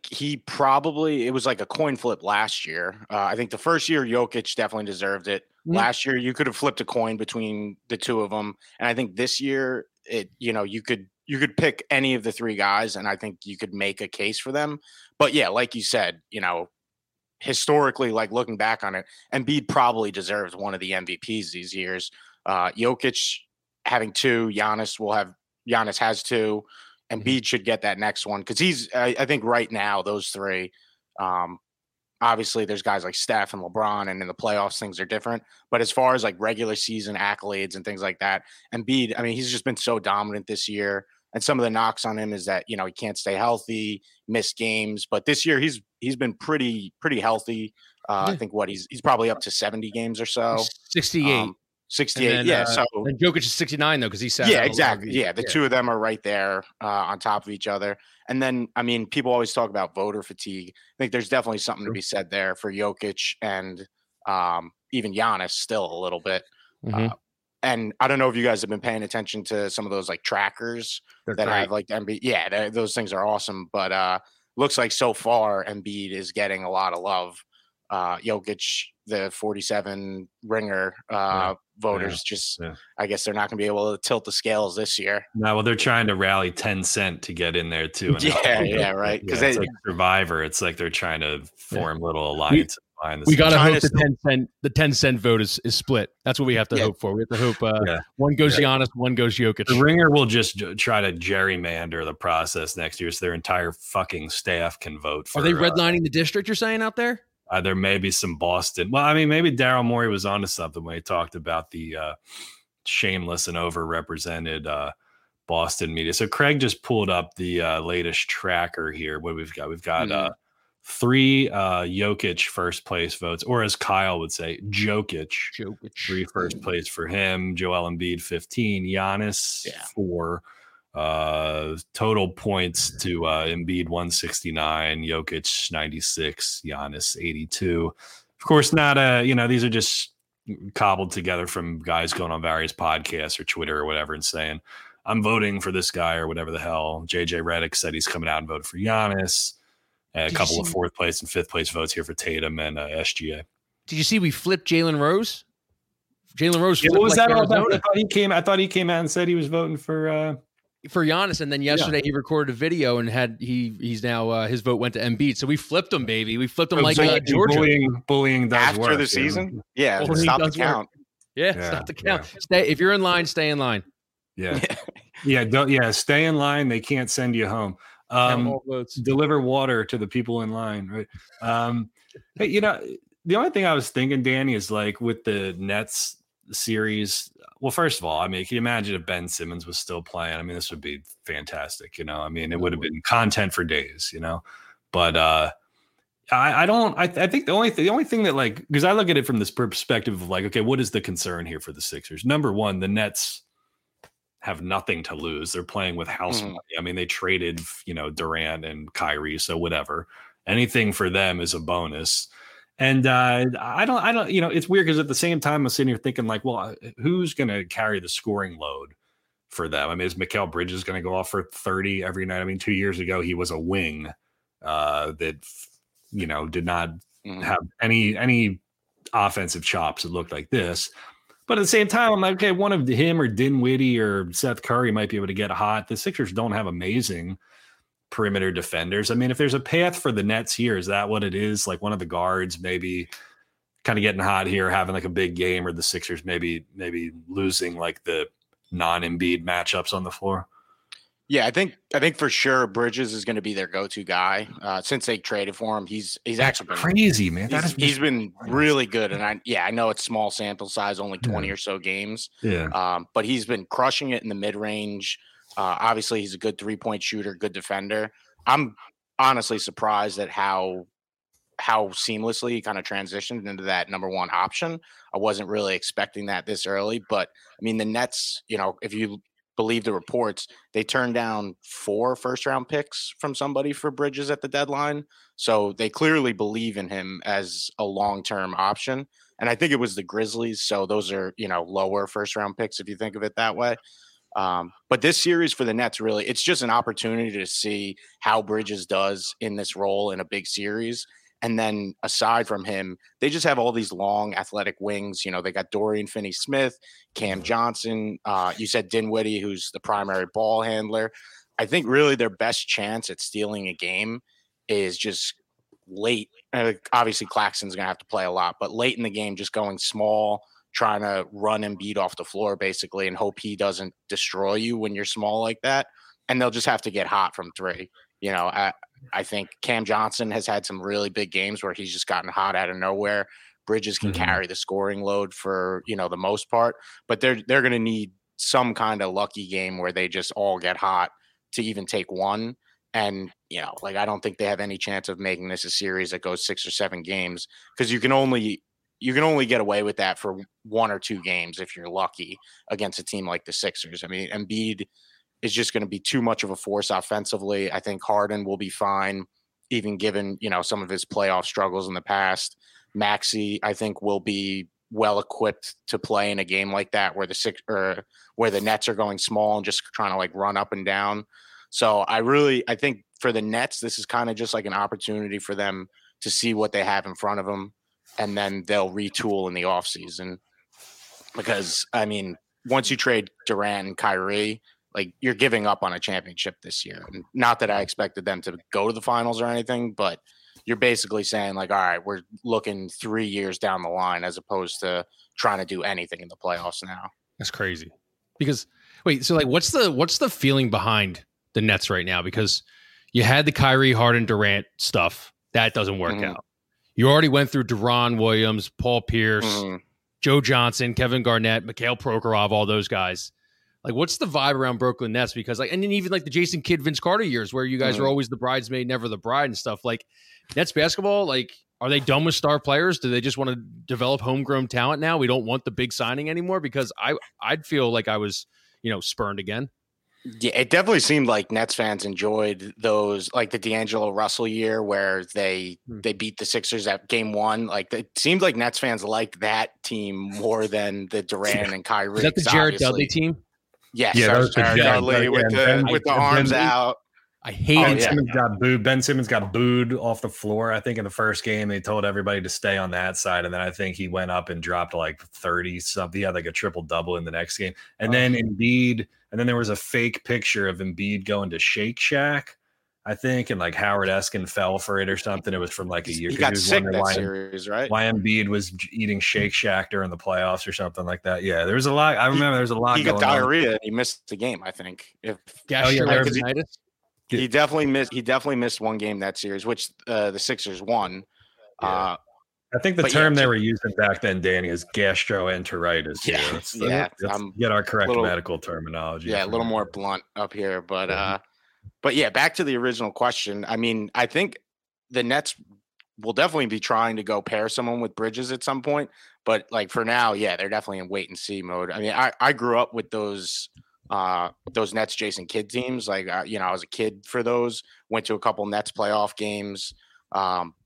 he probably – it was like a coin flip last year. I think the first year, Jokic definitely deserved it. Yeah. Last year, you could have flipped a coin between the two of them. And I think this year, you could pick any of the 3 guys, and I think you could make a case for them. But, yeah, like you said, you know, historically, like looking back on it, Embiid probably deserves one of the MVPs these years. Jokic having 2, Giannis has 2. Embiid should get that next one because I think right now, those 3, obviously there's guys like Steph and LeBron, and in the playoffs, things are different. But as far as like regular season accolades and things like that, Embiid, I mean, he's just been so dominant this year. And some of the knocks on him is that, you know, he can't stay healthy, miss games. But this year he's been pretty healthy. I think he's probably up to 70 games or so. 68. 68, and then, so and Jokic is 69 though, because he sat. Yeah, exactly. Yeah, the two of them are right there on top of each other. And then, I mean, people always talk about voter fatigue. I think there's definitely something to be said there for Jokic and even Giannis still a little bit. And I don't know if you guys have been paying attention to some of those like trackers have like Embiid. Yeah, those things are awesome. But looks like so far Embiid is getting a lot of love. Jokic, the 47 ringer voters, I guess they're not going to be able to tilt the scales this year. No, well, they're trying to rally 10 Cent to get in there too. And right. Because it's like Survivor. It's like they're trying to form little alliances. We got to hope the 10 Cent vote is split. That's what we have to hope for. We have to hope one goes Giannis, one goes Jokic. The ringer will just try to gerrymander the process next year so their entire fucking staff can vote for. Are they redlining the district you're saying out there? There may be some Boston. Well, I mean, maybe Daryl Morey was onto something when he talked about the shameless and overrepresented Boston media. So Craig just pulled up the latest tracker here. What we've got? We've got three Jokic first place votes, or as Kyle would say, Jokic. 3 first place for him. Joel Embiid 15, Giannis 4. Total points to Embiid 169, Jokic 96, Giannis 82. Of course, not these are just cobbled together from guys going on various podcasts or Twitter or whatever and saying, I'm voting for this guy or whatever the hell. JJ Redick said he's coming out and voted for Giannis. A couple of fourth place and fifth place votes here for Tatum and SGA. Did you see we flipped Jalen Rose? Jalen Rose flipped. What was that all about? I thought he came out and said he was voting for Giannis, and then yesterday he recorded a video and he's now his vote went to Embiid. So we flipped him, baby. We flipped him Georgia. Bullying does after work, the season. Yeah, stop the count. Yeah, stop the count. Stay if you're in line, stay in line. Stay in line. They can't send you home. Deliver water to the people in line, right? Hey, the only thing I was thinking, Danny, is like with the Nets series. Well, first of all, I mean, can you imagine if Ben Simmons was still playing? I mean, this would be fantastic, I mean, it would have been content for days, But I think the only thing that, like, because I look at it from this perspective of like, okay, what is the concern here for the Sixers? Number one, the Nets have nothing to lose. They're playing with house money. I mean, they traded, Durant and Kyrie, so whatever. Anything for them is a bonus. And I don't, it's weird because at the same time I'm sitting here thinking like, well, who's going to carry the scoring load for them? I mean, is Mikal Bridges going to go off for 30 every night? I mean, 2 years ago he was a wing that did not have any offensive chops that looked like this. But at the same time, I'm like, okay, one of him or Dinwiddie or Seth Curry might be able to get hot. The Sixers don't have amazing perimeter defenders. I mean, if there's a path for the Nets here, is that what it is? Like one of the guards maybe kind of getting hot here, having like a big game, or the Sixers maybe losing like the non-Embiid matchups on the floor? Yeah, I think for sure Bridges is going to be their go-to guy since they traded for him. He's actually been crazy, man. He's been really good, and I know it's small sample size, only 20 or so games. Yeah, but he's been crushing it in the mid-range. Obviously, he's a good three-point shooter, good defender. I'm honestly surprised at how seamlessly he kind of transitioned into that number one option. I wasn't really expecting that this early, but, I mean, the Nets, if you believe the reports, they turned down 4 first-round picks from somebody for Bridges at the deadline. So they clearly believe in him as a long-term option. And I think it was the Grizzlies, so those are, lower first-round picks if you think of it that way. But this series for the Nets, really, it's just an opportunity to see how Bridges does in this role in a big series. And then aside from him, they just have all these long athletic wings. They got Dorian Finney-Smith, Cam Johnson. You said Dinwiddie, who's the primary ball handler. I think really their best chance at stealing a game is just late. Obviously, Claxton's going to have to play a lot, but late in the game, just going small, trying to run and beat off the floor basically and hope he doesn't destroy you when you're small like that. And they'll just have to get hot from three. I think Cam Johnson has had some really big games where he's just gotten hot out of nowhere. Bridges can carry the scoring load for, the most part, but they're going to need some kind of lucky game where they just all get hot to even take one. And, I don't think they have any chance of making this a series that goes 6 or 7 games, because you can only get away with that for 1 or 2 games if you're lucky against a team like the Sixers. I mean, Embiid is just going to be too much of a force offensively. I think Harden will be fine, even given, some of his playoff struggles in the past. Maxey, I think, will be well equipped to play in a game like that where the Nets are going small and just trying to like run up and down. So I think for the Nets, this is kind of just like an opportunity for them to see what they have in front of them. And then they'll retool in the offseason, because, I mean, once you trade Durant and Kyrie, like, you're giving up on a championship this year. And not that I expected them to go to the finals or anything, but you're basically saying, like, all right, we're looking 3 years down the line as opposed to trying to do anything in the playoffs now. That's crazy. Because, wait, so, like, what's the feeling behind the Nets right now? Because you had the Kyrie, Harden, Durant stuff. That doesn't work out. You already went through Deron Williams, Paul Pierce, Joe Johnson, Kevin Garnett, Mikhail Prokhorov, all those guys. Like, what's the vibe around Brooklyn Nets? Because, like, and then even like the Jason Kidd, Vince Carter years where you guys are always the bridesmaid, never the bride and stuff. Like, Nets basketball, like, are they done with star players? Do they just want to develop homegrown talent now? We don't want the big signing anymore? Because I'd feel like I was, you know, spurned again. Yeah, it definitely seemed like Nets fans enjoyed those, like the D'Angelo Russell year where they beat the Sixers at game one. Like, it seemed like Nets fans liked that team more than the Durant and Kyrie. Is that the Jared Dudley team? Yes, yeah, Jared Dudley with the arms out. I hate it. Ben Simmons got booed off the floor, I think, in the first game. They told everybody to stay on that side, and then I think he went up and dropped like 30-something. He had like a triple-double in the next game. And then Embiid – and then there was a fake picture of Embiid going to Shake Shack, I think, and like Howard Eskin fell for it or something. It was from like a year. He got sick that series, right? Why Embiid was eating Shake Shack during the playoffs or something like that. Yeah, there was a lot. I remember there was a lot. He got diarrhea. And he missed the game, I think. He definitely missed. He definitely missed one game that series, which the Sixers won. Yeah. I think the term they were using back then, Danny, is gastroenteritis. Yeah, let's get our correct medical terminology. Yeah, a little more blunt up here, but yeah, back to the original question. I mean, I think the Nets will definitely be trying to go pair someone with Bridges at some point, but like for now, yeah, they're definitely in wait and see mode. I mean, I grew up with those Nets Jason Kidd teams. Like I was a kid for those. Went to a couple Nets playoff games.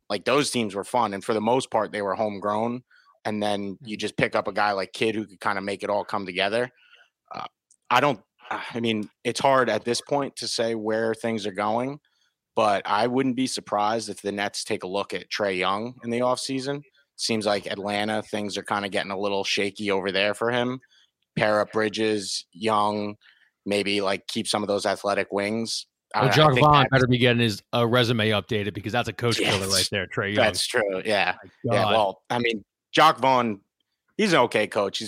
Like those teams were fun, and for the most part, they were homegrown. And then you just pick up a guy like Kidd who could kind of make it all come together. I mean, it's hard at this point to say where things are going, but I wouldn't be surprised if the Nets take a look at Trae Young in the offseason. Seems like Atlanta, things are kind of getting a little shaky over there for him. Pair up Bridges, Young, maybe like keep some of those athletic wings. Jacques Vaughn better be getting his resume updated because that's a coach killer right there, Trae Young. That's true. Yeah. Yeah. Well, I mean, Jacques Vaughn, he's an okay coach.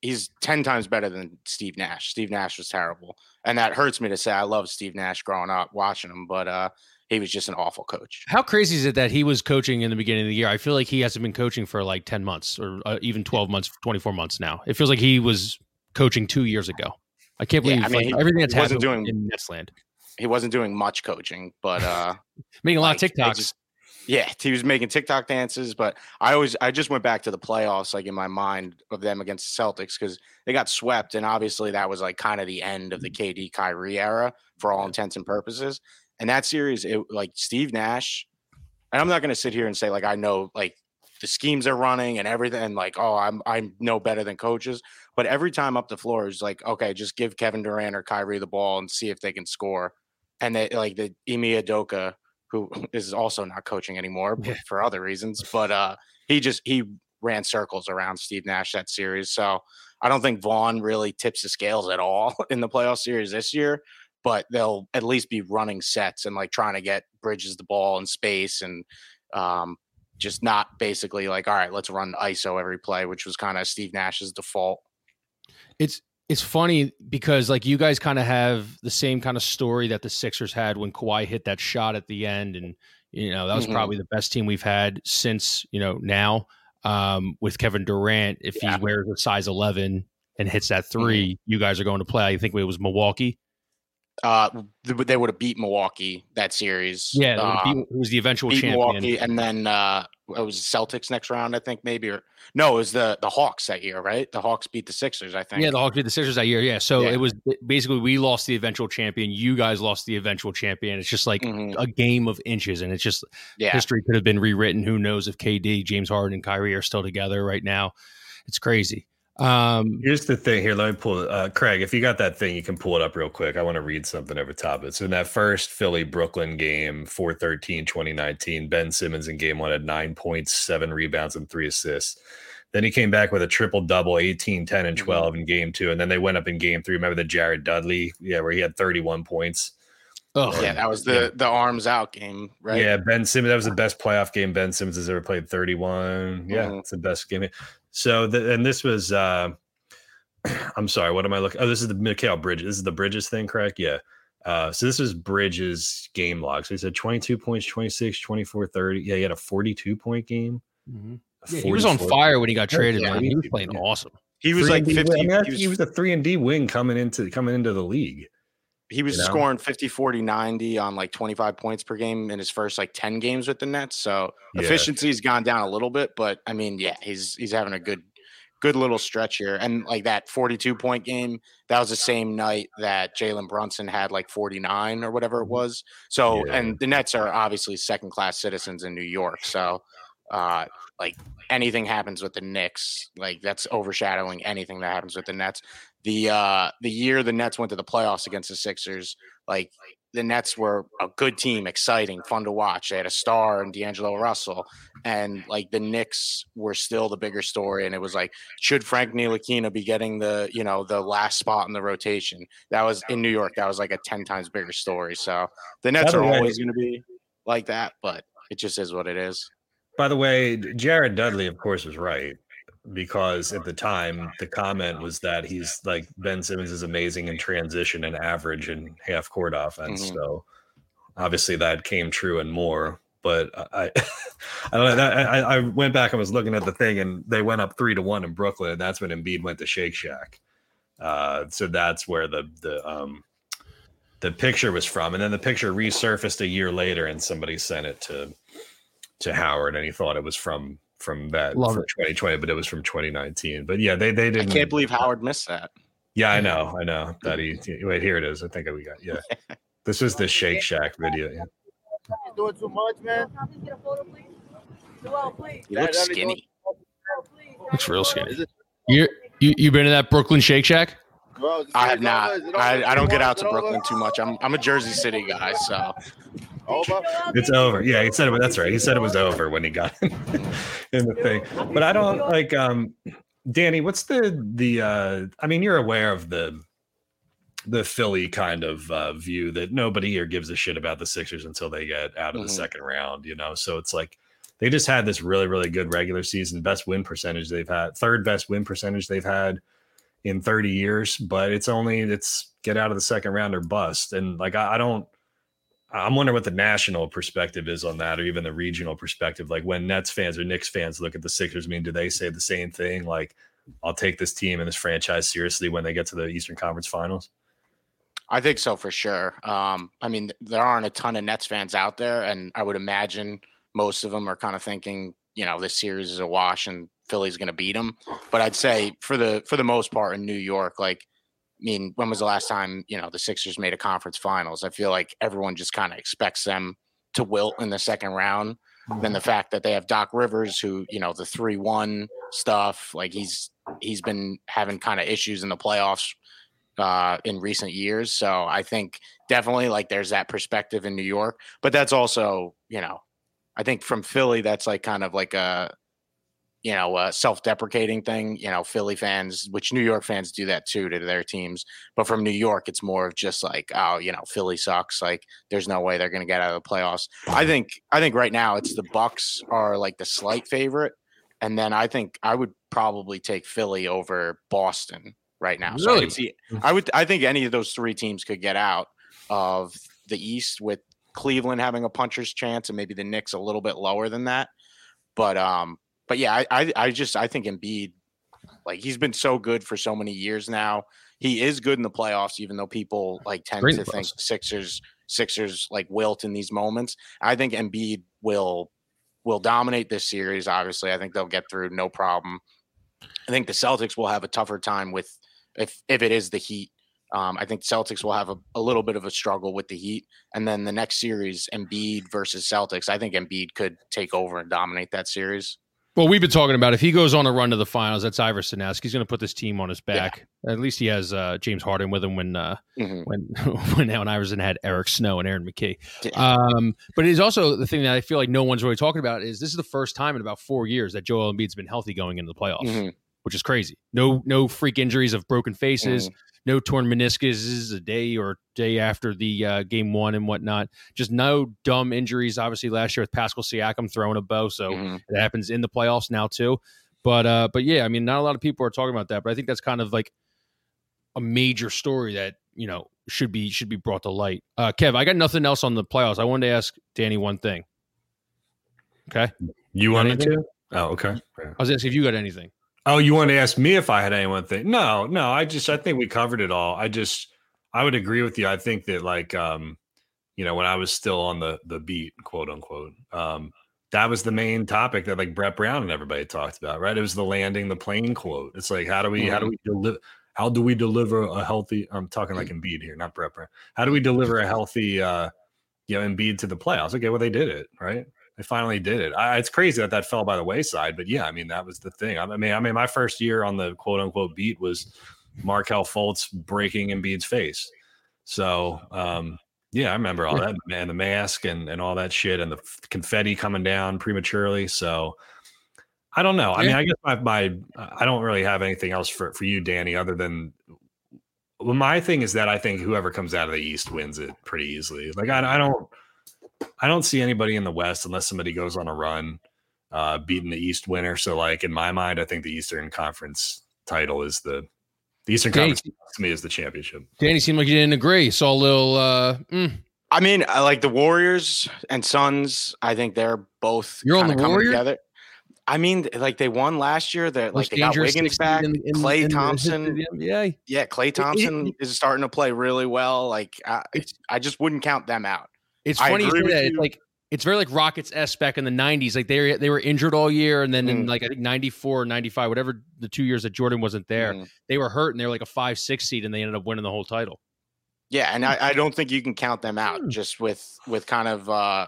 He's 10 times better than Steve Nash. Steve Nash was terrible. And that hurts me to say. I loved Steve Nash growing up watching him, but he was just an awful coach. How crazy is it that he was coaching in the beginning of the year? I feel like he hasn't been coaching for like 10 months or even 12 months, 24 months now. It feels like he was coaching 2 years ago. I can't believe everything that's happened in Netsland. He wasn't doing much coaching, but making a lot of TikToks. He was making TikTok dances, but I just went back to the playoffs, like in my mind of them against the Celtics because they got swept, and obviously that was like kind of the end of the KD Kyrie era for all intents and purposes. And that series, it like Steve Nash, and I'm not going to sit here and say like I know like the schemes they're running and everything, and like I'm no better than coaches, but every time up the floor is like okay, just give Kevin Durant or Kyrie the ball and see if they can score. And they like the Ime Udoka, who is also not coaching anymore for other reasons, but he ran circles around Steve Nash that series. So I don't think Vaughn really tips the scales at all in the playoff series this year, but they'll at least be running sets and like trying to get Bridges the ball in space and just not basically like, all right, let's run ISO every play, which was kind of Steve Nash's default. It's funny because like you guys kind of have the same kind of story that the Sixers had when Kawhi hit that shot at the end. And, you know, that was probably the best team we've had since, you know, now with Kevin Durant. If he wears a size 11 and hits that three, you guys are going to play. I think it was Milwaukee. They would have beat Milwaukee that series. Yeah. Who was the eventual champion. Milwaukee, and then it was Celtics next round, I think, maybe. Or no, it was the Hawks that year, right? The Hawks beat the Sixers, I think. Yeah, the Hawks beat the Sixers that year. Yeah, so it was basically we lost the eventual champion. You guys lost the eventual champion. It's just like a game of inches, and it's just history could have been rewritten. Who knows if KD, James Harden, and Kyrie are still together right now. It's crazy. Here's the thing here. Let me pull it. Craig, if you got that thing, you can pull it up real quick. I want to read something over top of it. So in that first Philly-Brooklyn game, 4-13-2019, Ben Simmons in game one had 9 points, 7 rebounds, and 3 assists. Then he came back with a triple-double, 18, 10, and 12 in game two. And then they went up in game three. Remember the Jared Dudley? Yeah, where he had 31 points. Oh, yeah, that was the arms out game, right? Yeah, Ben Simmons. That was the best playoff game Ben Simmons has ever played, 31. Yeah, it's the best game. So, this was, I'm sorry, what am I looking? Oh, this is the Mikal Bridges. This is the Bridges thing, correct? Yeah. So this was Bridges' game log. So he said 22 points, 26, 24, 30. Yeah, he had a 42-point game. Yeah, he was on fire when he got traded. Yeah, he was playing awesome. He was like 50. He was a 3-and-D wing coming into the league. He was scoring 50, 40, 90 on like 25 points per game in his first like 10 games with the Nets. So efficiency's gone down a little bit, but I mean, yeah, he's having a good little stretch here. And like that 42-point game, that was the same night that Jalen Brunson had like 49 or whatever it was. So, and the Nets are obviously second-class citizens in New York. So, like anything happens with the Knicks, like that's overshadowing anything that happens with the Nets. The year the Nets went to the playoffs against the Sixers, like the Nets were a good team, exciting, fun to watch. They had a star in D'Angelo Russell, and like the Knicks were still the bigger story. And it was like, should Frank Ntilikina be getting the last spot in the rotation? That was in New York. That was like a 10 times bigger story. So the Nets are always going to be like that, but it just is what it is. By the way, Jared Dudley, of course, was right, because at the time the comment was that he's like, Ben Simmons is amazing in transition and average and half court offense. Mm-hmm. So obviously that came true and more. But I don't know. I went back and was looking at the thing, and they went up 3-1 in Brooklyn, and that's when Embiid went to Shake Shack. So that's where the picture was from, and then the picture resurfaced a year later, and somebody sent it to Howard, and he thought it was from that for 2020, but it was from 2019. But yeah, they didn't. I can't believe Howard missed that. Yeah, I know that he. Wait, here it is. I think we got This is the Shake Shack video. Yeah. Doing too much, man. Get a photo, please. Joel, please. You look skinny. Looks real skinny. You been to that Brooklyn Shake Shack? I have not. I don't get out to Brooklyn too much. I'm a Jersey City guy, so. It's over. Yeah, he said it. That's right. He said it was over when he got in the thing. But I don't like, Danny. What's the? I mean, you're aware of the Philly kind of view that nobody here gives a shit about the Sixers until they get out of the second round. You know, so it's like they just had this really, really good regular season, best win percentage they've had, third best win percentage they've had in 30 years. But it's get out of the second round or bust. And like I'm wondering what the national perspective is on that, or even the regional perspective. Like when Nets fans or Knicks fans look at the Sixers, I mean, do they say the same thing? Like, I'll take this team and this franchise seriously when they get to the Eastern Conference Finals? I think so, for sure. I mean, there aren't a ton of Nets fans out there, and I would imagine most of them are kind of thinking, this series is a wash and Philly's going to beat them. But I'd say for the most part in New York, like, I mean, when was the last time, the Sixers made a conference finals? I feel like everyone just kind of expects them to wilt in the second round. And then the fact that they have Doc Rivers, who, the 3-1 stuff, like he's been having kind of issues in the playoffs in recent years. So I think definitely like there's that perspective in New York, but that's also, I think from Philly, that's like kind of like a, self-deprecating thing, Philly fans, which New York fans do that too to their teams. But from New York, it's more of just like, oh, Philly sucks. Like there's no way they're going to get out of the playoffs. I think right now it's the Bucks are like the slight favorite. And then I think I would probably take Philly over Boston right now. So I think any of those three teams could get out of the East, with Cleveland having a puncher's chance and maybe the Knicks a little bit lower than that. But yeah, I think Embiid, like he's been so good for so many years now. He is good in the playoffs, even though people like tend to think Sixers like wilt in these moments. I think Embiid will dominate this series. Obviously, I think they'll get through no problem. I think the Celtics will have a tougher time with if it is the Heat. I think Celtics will have a little bit of a struggle with the Heat. And then the next series, Embiid versus Celtics, I think Embiid could take over and dominate that series. Well, we've been talking about if he goes on a run to the finals, that's Iverson-esque. He's going to put this team on his back. Yeah. At least he has James Harden with him when Allen Iverson had Eric Snow and Aaron McKee. But it is also the thing that I feel like no one's really talking about is this is the first time in about 4 years that Joel Embiid's been healthy going into the playoffs, which is crazy. No freak injuries of broken faces, no torn meniscuses a day or day after the game one and whatnot. Just no dumb injuries. Obviously, last year with Pascal Siakam throwing a bow, so it happens in the playoffs now too. But yeah, I mean, not a lot of people are talking about that, but I think that's kind of like a major story that should be brought to light. Kev, I got nothing else on the playoffs. I wanted to ask Danny one thing. Okay, you wanted to? Oh, okay. Yeah. I was asking if you got anything. Oh, you wanted to ask me if I had anyone thing? No. I think we covered it all. I would agree with you. I think that when I was still on the beat, quote unquote, that was the main topic that like Brett Brown and everybody talked about, right? It was the landing the plane quote. It's like, how do we deliver a healthy, I'm talking like Embiid here, not Brett Brown. How do we deliver a healthy, Embiid to the playoffs? Okay. Well, they did it, right? They finally did it. It's crazy that fell by the wayside, but yeah, I mean, that was the thing. I mean, my first year on the quote unquote beat was Markelle Fultz breaking Embiid's face. So, yeah, I remember all that, man, the mask and all that shit and the confetti coming down prematurely. So I don't know. Yeah. I mean, I guess I don't really have anything else for you, Danny, other than my thing is that I think whoever comes out of the East wins it pretty easily. Like I don't see anybody in the West unless somebody goes on a run beating the East winner. So like in my mind, I think the Eastern Conference title is the Eastern Conference to me is the championship. Danny seemed like you didn't agree. Saw a little. I mean, I like the Warriors and Suns. I think they're both. You're on the Warriors together. I mean, like they won last year. That like they got Wiggins back. Klay Thompson. Yeah, Klay Thompson is starting to play really well. Like I just wouldn't count them out. It's funny you say that. It's like it's very like Rockets-esque back in the '90s. Like they were injured all year, and then in like I think '94, '95, whatever the 2 years that Jordan wasn't there, they were hurt, and they were like a 5-6 seed, and they ended up winning the whole title. Yeah, and I don't think you can count them out just with kind of,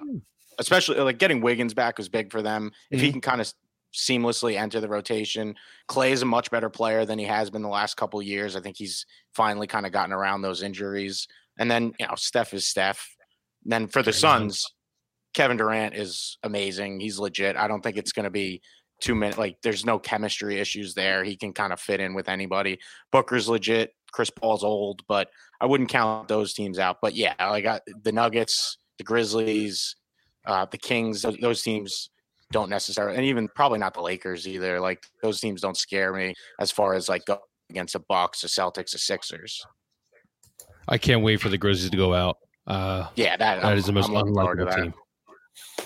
especially like getting Wiggins back was big for them. If he can kind of seamlessly enter the rotation, Klay is a much better player than he has been the last couple of years. I think he's finally kind of gotten around those injuries, and then Steph is Steph. And then for the Suns, Kevin Durant is amazing. He's legit. I don't think it's going to be too many. Like, there's no chemistry issues there. He can kind of fit in with anybody. Booker's legit. Chris Paul's old, but I wouldn't count those teams out. But yeah, like the Nuggets, the Grizzlies, the Kings. Those teams don't necessarily, and even probably not the Lakers either. Like those teams don't scare me as far as like go against the Bucks, the Celtics, the Sixers. I can't wait for the Grizzlies to go out. That is the most unlikely team.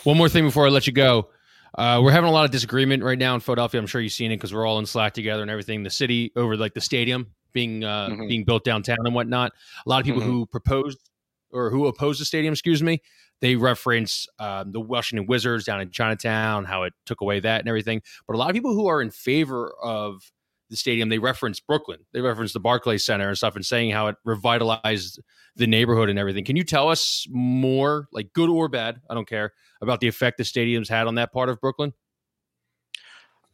One more thing before I let you go. We're having a lot of disagreement right now in Philadelphia. I'm sure you've seen it because we're all in Slack together and everything. The city over like the stadium being being built downtown and whatnot. A lot of people who proposed or who opposed the stadium, they reference the Washington Wizards down in Chinatown, how it took away that and everything. But a lot of people who are in favor of the stadium, they reference Brooklyn. They reference the Barclays Center and stuff and saying how it revitalized the neighborhood and everything. Can you tell us more, like good or bad, I don't care, about the effect the stadium's had on that part of Brooklyn?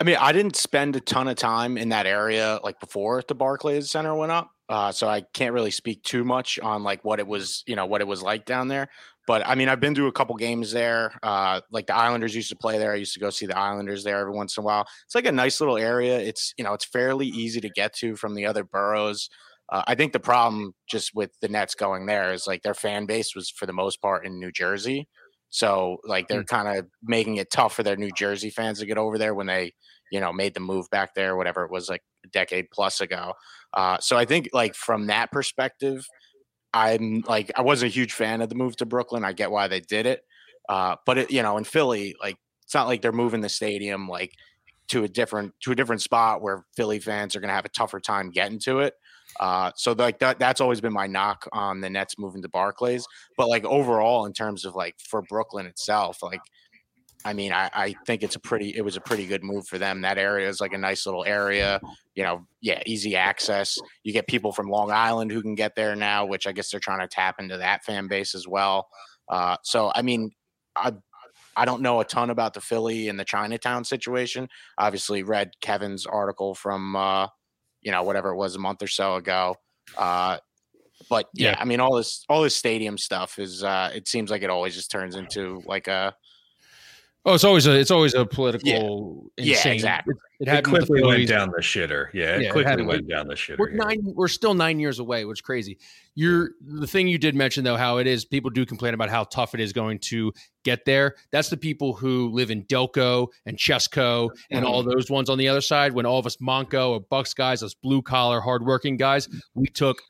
I mean, I didn't spend a ton of time in that area like before the Barclays Center went up. So I can't really speak too much on like what it was like down there. But I mean, I've been to a couple games there. Like the Islanders used to play there. I used to go see the Islanders there every once in a while. It's like a nice little area. It's, it's fairly easy to get to from the other boroughs. I think the problem just with the Nets going there is like their fan base was for the most part in New Jersey. So like they're kind of making it tough for their New Jersey fans to get over there when they, made the move back there, whatever it was like a decade plus ago. So I think like from that perspective, I'm like, I wasn't a huge fan of the move to Brooklyn. I get why they did it. But it, in Philly, like, it's not like they're moving the stadium, like to a different spot where Philly fans are going to have a tougher time getting to it. So like that's always been my knock on the Nets moving to Barclays, but like overall in terms of like for Brooklyn itself, like, I mean, I think it was a pretty good move for them. That area is like a nice little area, easy access. You get people from Long Island who can get there now, which I guess they're trying to tap into that fan base as well. So, I mean, I don't know a ton about the Philly and the Chinatown situation. Obviously read Kevin's article from, whatever it was a month or so ago. But yeah, I mean, all this stadium stuff is, it seems like it always just turns into like a, oh, it's always a political insane. Yeah, exactly. It quickly went down the shitter. We're still 9 years away, which is crazy. The thing you did mention though, how it is, people do complain about how tough it is going to get there. That's the people who live in Delco and Chesco and all those ones on the other side. When all of us Monco or Bucks guys, us blue collar, hardworking guys, we took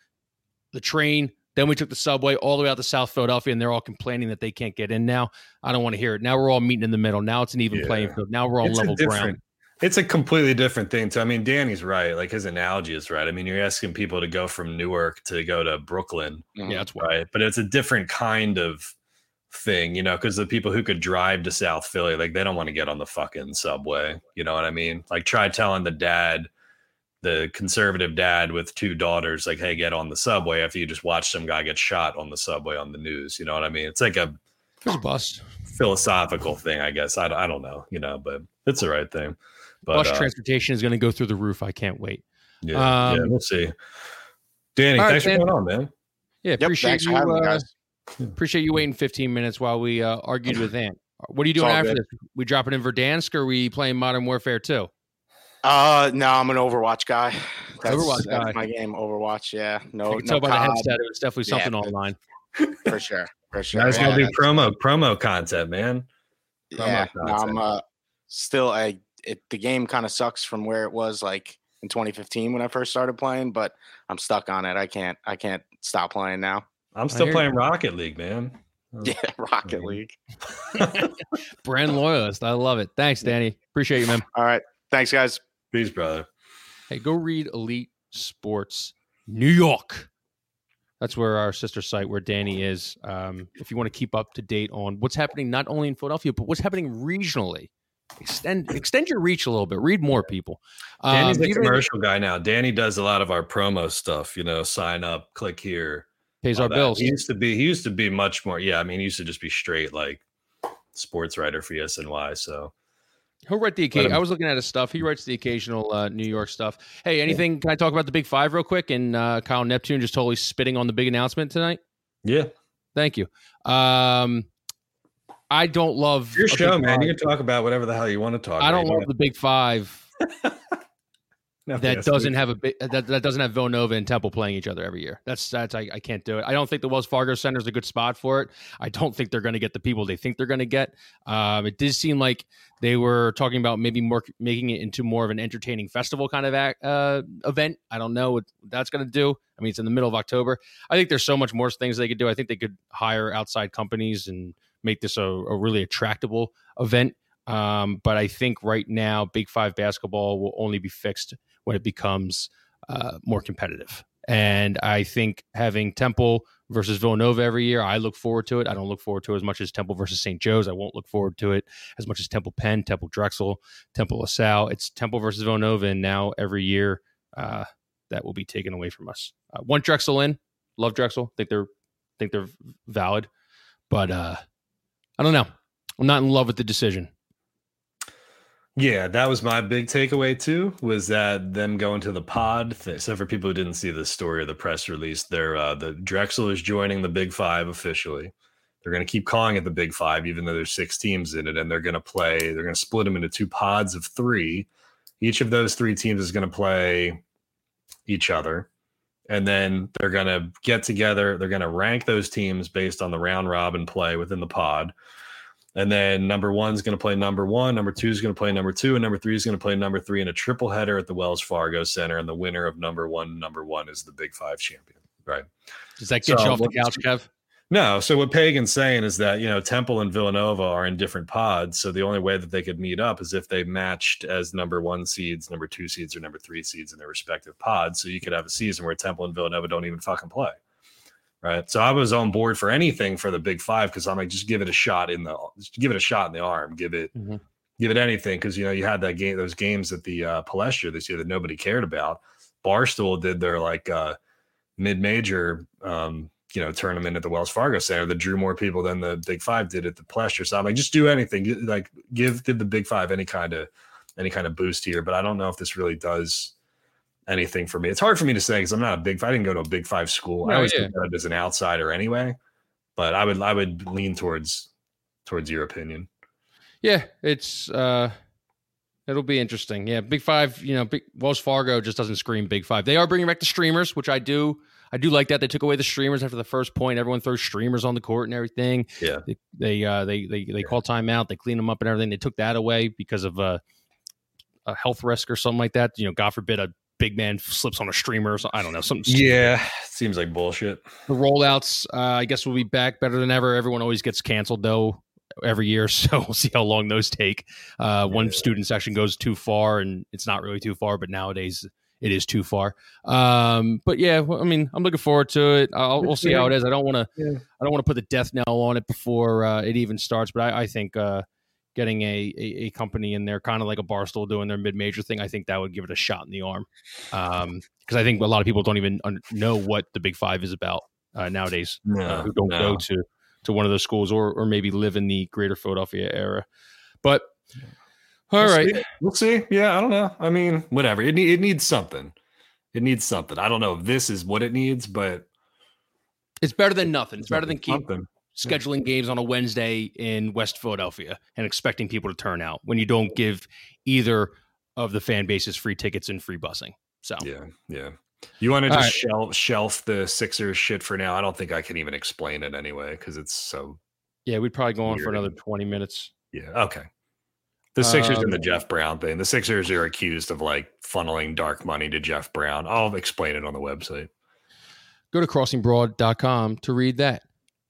the train. Then we took the subway all the way out to South Philadelphia, and they're all complaining that they can't get in now. I don't want to hear it. Now we're all meeting in the middle. Now it's an even playing field. Now we're on level ground. It's a completely different thing. So, I mean, Danny's right. Like, his analogy is right. I mean, you're asking people to go from Newark to go to Brooklyn. Mm-hmm. Yeah, that's right. But it's a different kind of thing, you know, because the people who could drive to South Philly, like, they don't want to get on the fucking subway. You know what I mean? Like, try telling the dad, the conservative dad with two daughters, like, hey, get on the subway after you just watch some guy get shot on the subway on the news. You know what I mean? It's like a bust philosophical thing, I guess. I don't know, you know, but it's the right thing. But bus transportation is going to go through the roof. I can't wait. Yeah, we'll see. Danny, thanks for coming on, man. Yeah, appreciate you. Appreciate you waiting 15 minutes while we argued with Ant. What are you doing after this? We dropping in Verdansk, or are we playing Modern Warfare 2? No, I'm an Overwatch guy. That's my game, Overwatch. Yeah, no, I can tell by the headset, it was definitely something online. For sure. That's gonna be promo content, man. Promo content. I'm still a. The game kind of sucks from where it was like in 2015 when I first started playing, but I'm stuck on it. I can't stop playing now. I'm still playing Rocket League, man. Yeah, Rocket League. Brand loyalist. I love it. Thanks, Danny. Appreciate you, man. All right. Thanks, guys. Peace, brother. Hey, go read Elite Sports New York. That's where our sister site, where Danny is. If you want to keep up to date on what's happening, not only in Philadelphia, but what's happening regionally. Extend your reach a little bit. Read more, people. Danny's a commercial guy now. Danny does a lot of our promo stuff. You know, sign up, click here, pays our bills. He used to be much more. Yeah, I mean, he used to just be straight like sports writer for ESNY. So he'll write the occasional. I was looking at his stuff. He writes the occasional New York stuff. Hey, anything? Can I talk about the Big Five real quick? And Kyle Neptune just totally spitting on the big announcement tonight. Yeah, thank you. I don't love your show, man. You can talk about whatever the hell you want to talk about. I don't love the Big Five that doesn't have Villanova and Temple playing each other every year. I can't do it. I don't think the Wells Fargo Center is a good spot for it. I don't think they're going to get the people they think they're going to get. It did seem like they were talking about maybe more making it into more of an entertaining festival kind of event. I don't know what that's going to do. I mean, it's in the middle of October. I think there's so much more things they could do. I think they could hire outside companies and make this a really attractable event. But I think right now, Big Five basketball will only be fixed when it becomes more competitive. And I think having Temple versus Villanova every year, I look forward to it. I don't look forward to it as much as Temple versus St. Joe's. I won't look forward to it as much as Temple Penn, Temple Drexel, Temple LaSalle. It's Temple versus Villanova, and now every year that will be taken away from us. Want Drexel in. Love Drexel. Think they're valid. But... I don't know. I'm not in love with the decision. Yeah, that was my big takeaway too, was that them going to the pod thing. So for people who didn't see the story or the press release, the Drexel is joining the Big Five officially. They're going to keep calling it the Big Five, even though there's six teams in it, and they're going to split them into two pods of three. Each of those three teams is going to play each other. And then they're going to get together. They're going to rank those teams based on the round robin play within the pod. And then number one is going to play number one. Number two is going to play number two. And number three is going to play number three in a triple header at the Wells Fargo Center. And the winner of number one is the Big Five champion. Right. Does that get you off the couch, Kev? No. So what Pagan's saying is that, you know, Temple and Villanova are in different pods. So the only way that they could meet up is if they matched as number one seeds, number two seeds, or number three seeds in their respective pods. So you could have a season where Temple and Villanova don't even fucking play. Right. So I was on board for anything for the Big Five, because I'm like, just give it a shot in the arm. Give it anything. Cause you know, you had that game, those games at the Palestra this year that nobody cared about. Barstool did their like mid-major tournament at the Wells Fargo Center that drew more people than the Big Five did at the Pleasure. So I'm like, just do anything, like give the Big Five any kind of boost here. But I don't know if this really does anything for me. It's hard for me to say because I'm not a Big Five. I didn't go to a Big Five school. I always think of it as an outsider anyway. But I would lean towards your opinion. Yeah, it's it'll be interesting. Yeah, Big Five. You know, Wells Fargo just doesn't scream Big Five. They are bringing back the streamers, which I do. I do like that they took away the streamers after the first point. Everyone throws streamers on the court and everything. Yeah, they call timeout. They clean them up and everything. They took that away because of a health risk or something like that. You know, God forbid a big man slips on a streamer or something. I don't know. Something stupid. Yeah, seems like bullshit. The rollouts, I guess, will be back better than ever. Everyone always gets canceled, though, every year, so we'll see how long those take. One student section goes too far, and it's not really too far, but nowadays it is too far. But yeah, well, I mean, I'm looking forward to it. We'll see how it is. I don't want to put the death knell on it before it even starts. But I think getting a company in there, kind of like a Barstool doing their mid-major thing, I think that would give it a shot in the arm. Because I think a lot of people don't even know what the Big Five is about nowadays. Who don't go to one of those schools or maybe live in the greater Philadelphia era. But We'll see. Yeah, I don't know. I mean, whatever. It needs something. It needs something. I don't know if this is what it needs, but it's better than nothing. It's better than scheduling games on a Wednesday in West Philadelphia and expecting people to turn out when you don't give either of the fan bases free tickets and free busing. So yeah. You want to just shelf the Sixers shit for now? I don't think I can even explain it anyway because it's so. Yeah, we'd probably go on for another 20 minutes. Yeah. Okay. The Sixers and the Jeff Brown thing. The Sixers are accused of like funneling dark money to Jeff Brown. I'll explain it on the website. Go to crossingbroad.com to read that.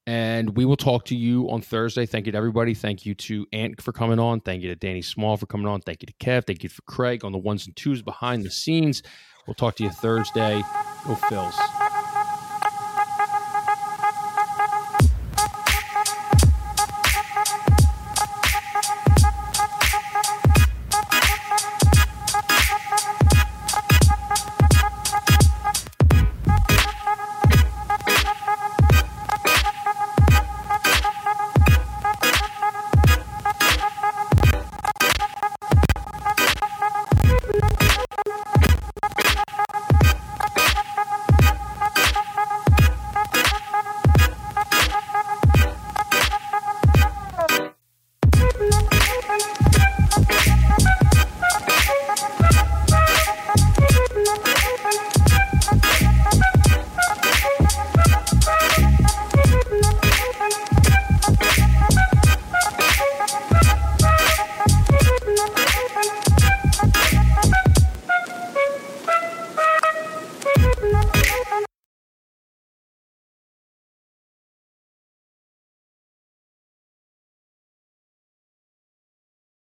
And we will talk to you on Thursday. Thank you to everybody. Thank you to Ant for coming on. Thank you to Danny Small for coming on. Thank you to Kev. Thank you for Craig on the ones and twos behind the scenes. We'll talk to you Thursday. Go Phils.